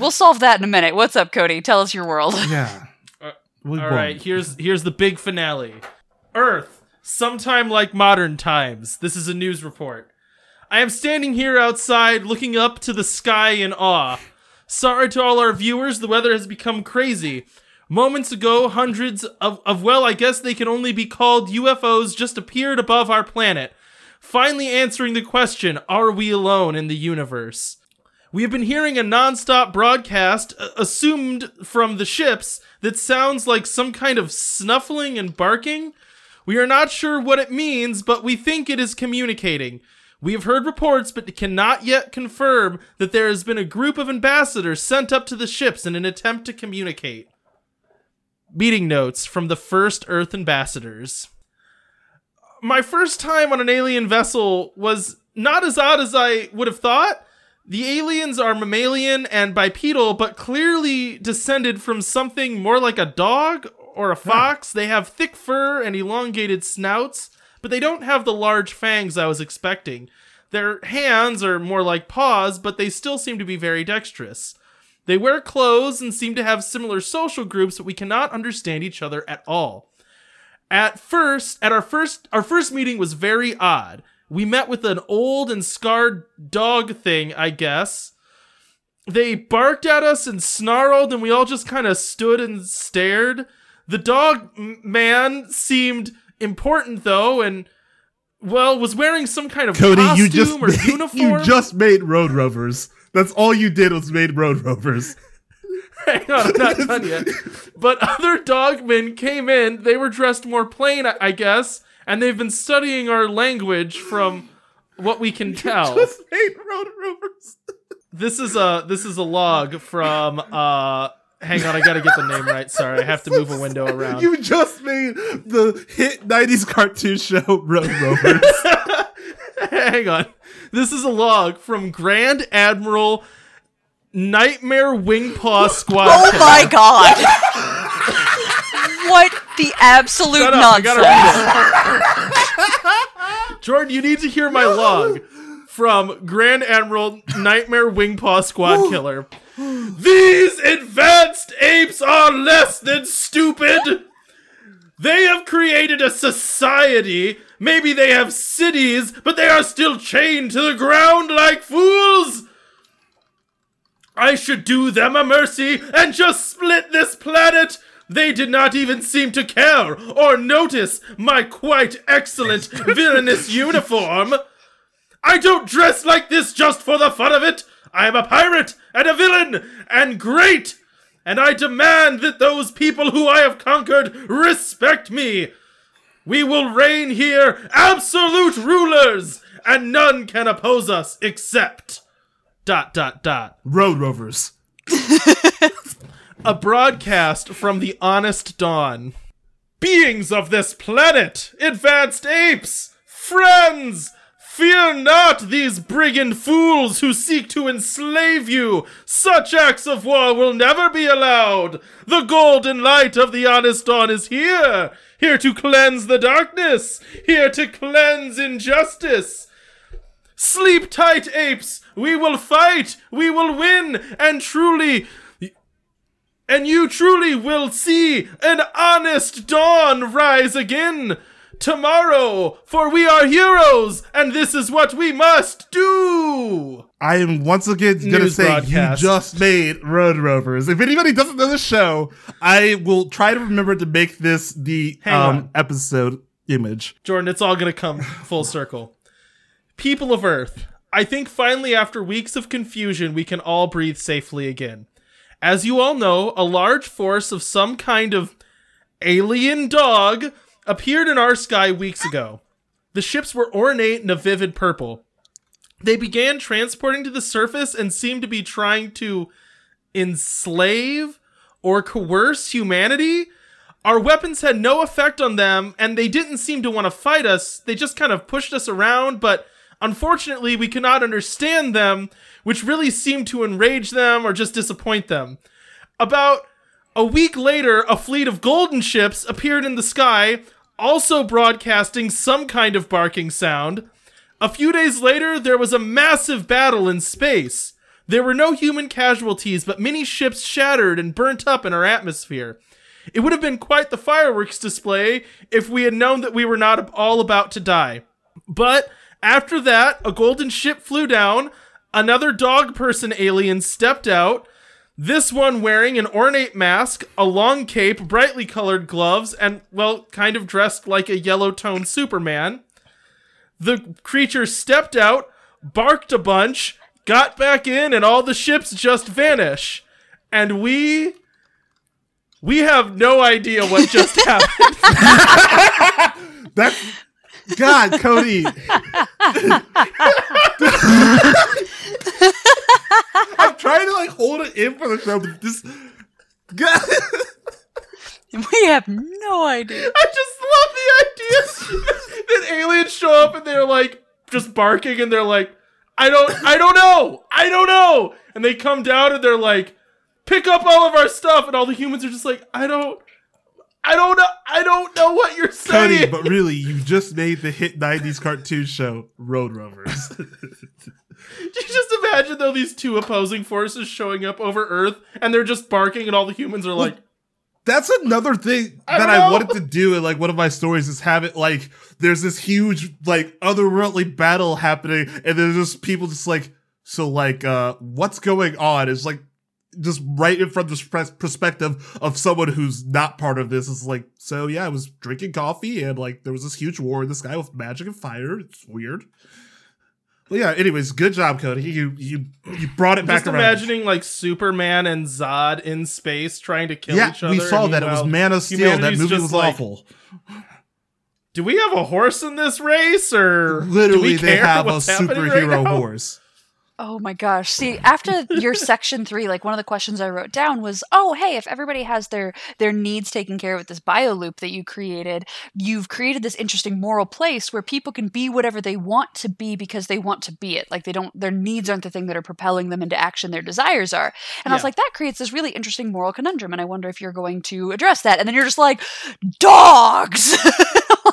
We'll solve that in a minute. What's up, Cody? Tell us your world. Yeah. All right. Here's the big finale. Earth, sometime like modern times. This is a news report. I am standing here outside looking up to the sky in awe. Sorry to all our viewers, the weather has become crazy. Moments ago, hundreds of well, I guess they can only be called UFOs just appeared above our planet, finally answering the question, are we alone in the universe? We have been hearing a non-stop broadcast, assumed from the ships, that sounds like some kind of snuffling and barking. We are not sure what it means, but we think it is communicating. We have heard reports, but cannot yet confirm that there has been a group of ambassadors sent up to the ships in an attempt to communicate. Meeting notes from the first Earth ambassadors. My first time on an alien vessel was not as odd as I would have thought. The aliens are mammalian and bipedal, but clearly descended from something more like a dog or a fox. They have thick fur and elongated snouts, but they don't have the large fangs I was expecting. Their hands are more like paws, but they still seem to be very dexterous. They wear clothes and seem to have similar social groups, but we cannot understand each other at all. At our first meeting was very odd. We met with an old and scarred dog thing, I guess. They barked at us and snarled, and we all just kind of stood and stared. The dog man seemed important, though, and... well, was wearing some kind of uniform. You just made Road Rovers. That's all you did was made Road Rovers. Hang on, I'm not done yet. But other dogmen came in. They were dressed more plain, I guess, and they've been studying our language from what we can tell. You just made Road Rovers. This is a log from... hang on, I gotta get the name right. Sorry, I have to move a window around. You just made the hit 90s cartoon show, Road Rovers. Hang on. This is a log from Grand Admiral Nightmare Wingpaw Squad. Oh my god! What the absolute nonsense. Jordan, you need to hear my log. From Grand Admiral Nightmare Wingpaw Squad Killer. These advanced apes are less than stupid. They have created a society. Maybe they have cities, but they are still chained to the ground like fools. I should do them a mercy and just split this planet. They did not even seem to care or notice my quite excellent villainous uniform. I don't dress like this just for the fun of it. I am a pirate and a villain and great. And I demand that those people who I have conquered respect me. We will reign here absolute rulers and none can oppose us except... ... Road Rovers. A broadcast from the Honest Dawn. Beings of this planet, advanced apes, friends... fear not these brigand fools who seek to enslave you. Such acts of war will never be allowed. The golden light of the Honest Dawn is here. Here to cleanse the darkness. Here to cleanse injustice. Sleep tight, apes. We will fight. We will win. And you truly will see an Honest Dawn rise again. Tomorrow, for we are heroes, and this is what we must do. I am once again going to say broadcast. You just made Road Rovers. If anybody doesn't know the show, I will try to remember to make this the episode image. Jordan, it's all going to come full circle. People of Earth, I think finally after weeks of confusion, we can all breathe safely again. As you all know, a large force of some kind of alien dog... appeared in our sky weeks ago. The ships were ornate in a vivid purple. They began transporting to the surface and seemed to be trying to enslave or coerce humanity. Our weapons had no effect on them, and they didn't seem to want to fight us. They just kind of pushed us around, but unfortunately we could not understand them, which really seemed to enrage them or just disappoint them. About a week later, a fleet of golden ships appeared in the sky, also broadcasting some kind of barking sound. A few days later, there was a massive battle in space. There were no human casualties, but many ships shattered and burnt up in our atmosphere. It would have been quite the fireworks display if we had known that we were not all about to die. But After that, a golden ship flew down. Another dog person alien stepped out. This one wearing an ornate mask, a long cape, brightly colored gloves, and, well, kind of dressed like a yellow-toned Superman. The creature stepped out, barked a bunch, got back in, and all the ships just vanish. And we have no idea what just happened. That's... God, Cody. I'm trying to like hold it in for the show, but this God. We have no idea. I just love the idea that aliens show up and they're like just barking and they're like, I don't know. And they come down and they're like, pick up all of our stuff, and all the humans are just like, I don't know what you're saying. Cody, but really, you just made the hit 90s cartoon show, Road Rovers. Do you just imagine, though, these two opposing forces showing up over Earth, and they're just barking, and all the humans are like... That's another thing I wanted to do in, like, one of my stories is have it, like, there's this huge, like, otherworldly battle happening, and there's just people just like, so, like, what's going on? It's like, just right in front of the perspective of someone who's not part of this. It's like, so yeah, I was drinking coffee and like there was this huge war in the sky with magic and fire. It's weird. Well, yeah, anyways, good job, Cody. You brought it back around. Just imagining like Superman and Zod in space trying to kill each other. Yeah, we saw that. It was Man of Steel. That movie was like, awful. Do we have a horse in this race or literally they have a superhero horse? Oh my gosh. See, after your section 3, like one of the questions I wrote down was, oh, hey, if everybody has their needs taken care of with this bio loop that you created, you've created this interesting moral place where people can be whatever they want to be because they want to be it. Like their needs aren't the thing that are propelling them into action. Their desires are. And I was like, that creates this really interesting moral conundrum. And I wonder if you're going to address that. And then you're just like, dogs.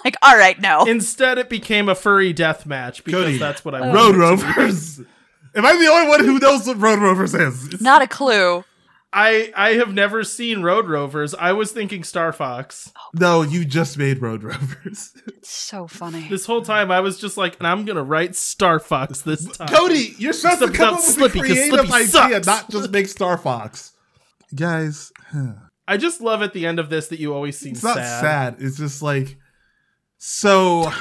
Like, all right, no. Instead, it became a furry death match because Cody, that's what I wanted. Road Rovers. Am I the only one who knows what Road Rovers is? It's not a clue. I have never seen Road Rovers. I was thinking Star Fox. Oh, no, you just made Road Rovers. It's so funny. This whole time I was just like, and I'm going to write Star Fox this time. Cody, you're supposed to come up with a creative idea, sucks. Not just make Star Fox. Guys. Huh. I just love at the end of this that you always seem sad. It's not sad. It's just like, so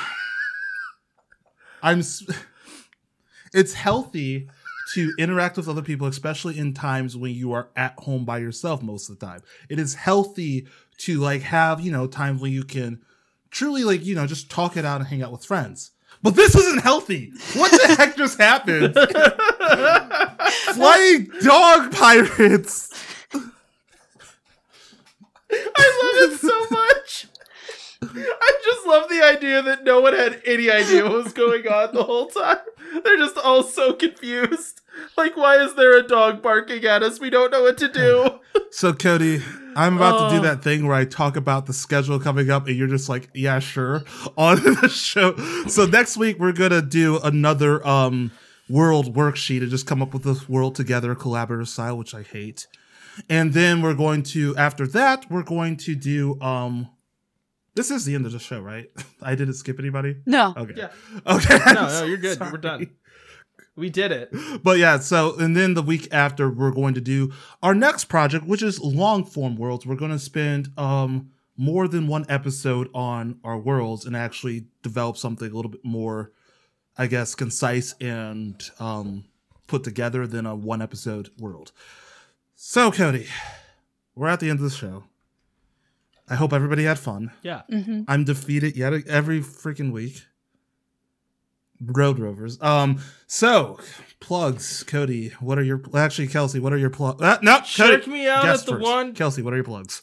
it's healthy to interact with other people, especially in times when you are at home by yourself most of the time. It is healthy to like have, you know, times when you can truly like, you know, just talk it out and hang out with friends. But this isn't healthy. What the heck just happened? Flying dog pirates. I love it so much. I just love the idea that no one had any idea what was going on the whole time. They're just all so confused. Like, why is there a dog barking at us? We don't know what to do. So, Cody, I'm about to do that thing where I talk about the schedule coming up, and you're just like, yeah, sure, on the show. So next week, we're going to do another world worksheet and just come up with this world together, collaborative style, which I hate. And then we're going to, after that, we're going to do... This is the end of the show, right? I didn't skip anybody? No. Okay. Yeah. Okay. No, you're good. Sorry. We're done. We did it. But yeah, so, and then the week after, we're going to do our next project, which is long-form worlds. We're going to spend more than one episode on our worlds and actually develop something a little bit more, I guess, concise and put together than a one-episode world. So, Cody, we're at the end of the show. I hope everybody had fun. Yeah. Mm-hmm. I'm defeated yet every freaking week. Road Rovers. So, plugs. Cody, what are your... Actually, Kelsey, what are your plugs? No, check me out at the first. One... Kelsey, what are your plugs?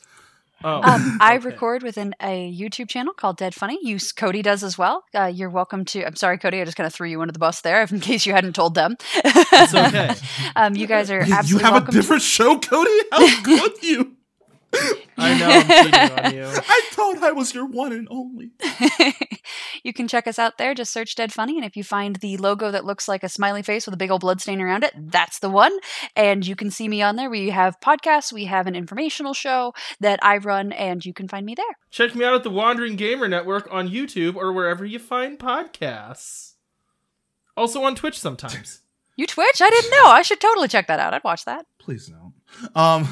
Oh. I record within a YouTube channel called Dead Funny. Cody does as well. You're welcome to... I'm sorry, Cody. I just kind of threw you under the bus there in case you hadn't told them. It's okay. You guys are absolutely welcome. You have a different show, Cody? How could you? I know, I'm cheating on you. I thought I was your one and only. You can check us out there. Just search Dead Funny, and if you find the logo that looks like a smiley face with a big old blood stain around it, that's the one. And you can see me on there. We have podcasts. We have an informational show that I run, and you can find me there. Check me out at the Wandering Gamer Network on YouTube or wherever you find podcasts. Also on Twitch sometimes. You Twitch? I didn't know. I should totally check that out. I'd watch that. Please don't.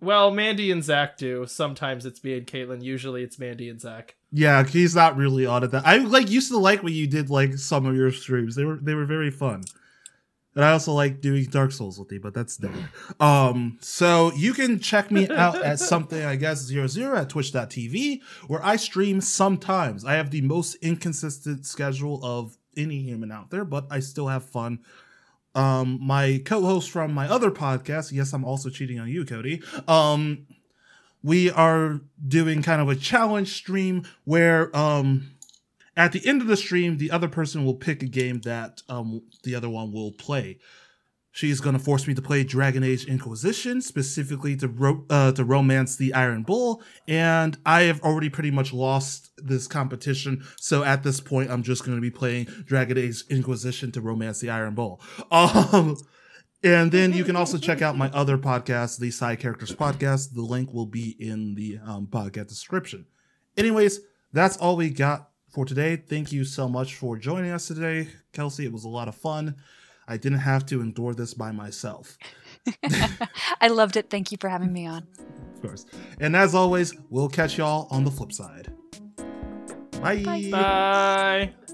Well, Mandy and Zach do. Sometimes it's me and Caitlin. Usually it's Mandy and Zach. Yeah, he's not really on at that. I used to like when you did some of your streams. They were very fun. And I also like doing Dark Souls with you, but that's different. So you can check me out at something, I guess, 00 at twitch.tv, where I stream sometimes. I have the most inconsistent schedule of any human out there, but I still have fun. My co-host from my other podcast, yes, I'm also cheating on you, Cody. We are doing kind of a challenge stream where at the end of the stream, the other person will pick a game that the other one will play. She's going to force me to play Dragon Age Inquisition, specifically to romance the Iron Bull, and I have already pretty much lost this competition, so at this point, I'm just going to be playing Dragon Age Inquisition to romance the Iron Bull. And then you can also check out my other podcast, the Side Characters Podcast. The link will be in the podcast description. Anyways, that's all we got for today. Thank you so much for joining us today, Kelsey. It was a lot of fun. I didn't have to endure this by myself. I loved it. Thank you for having me on. Of course. And as always, we'll catch y'all on the flip side. Bye. Bye. Bye.